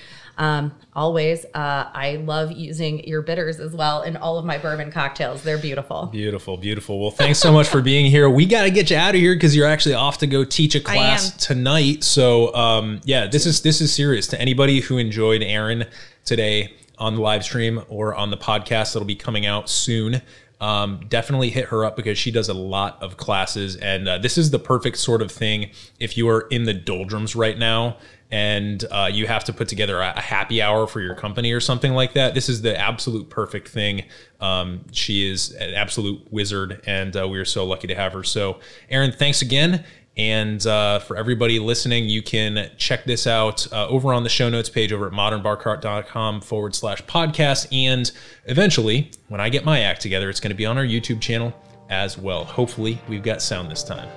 um, always, uh, I love using your bitters as well in all of my bourbon cocktails. They're beautiful. Beautiful, beautiful. Well, thanks so much for being here. We got to get you out of here because you're actually off to go teach a class. Class tonight. So um, yeah, this is this is serious. To anybody who enjoyed Erin today on the live stream or on the podcast that'll be coming out soon, um, definitely hit her up because she does a lot of classes. And uh, this is the perfect sort of thing if you are in the doldrums right now and uh, you have to put together a happy hour for your company or something like that. This is the absolute perfect thing. Um, she is an absolute wizard, and uh, we are so lucky to have her. So Erin, thanks again. And uh, for everybody listening, you can check this out uh, over on the show notes page over at modernbarcart.com forward slash podcast. And eventually, when I get my act together, it's going to be on our YouTube channel as well. Hopefully, we've got sound this time.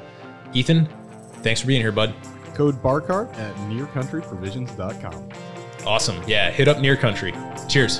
Ethan, thanks for being here, bud. Code BARCART at near country provisions dot com. Awesome. Yeah, hit up Near Country. Cheers.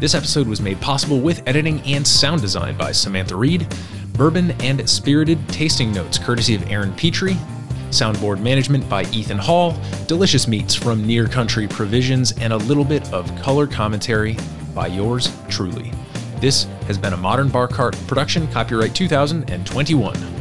This episode was made possible with editing and sound design by Samantha Reed, bourbon and spirited tasting notes courtesy of Erin Petrey, soundboard management by Ethan Hall, delicious meats from Near Country Provisions, and a little bit of color commentary by yours truly. This has been a Modern Bar Cart production, copyright two thousand twenty-one.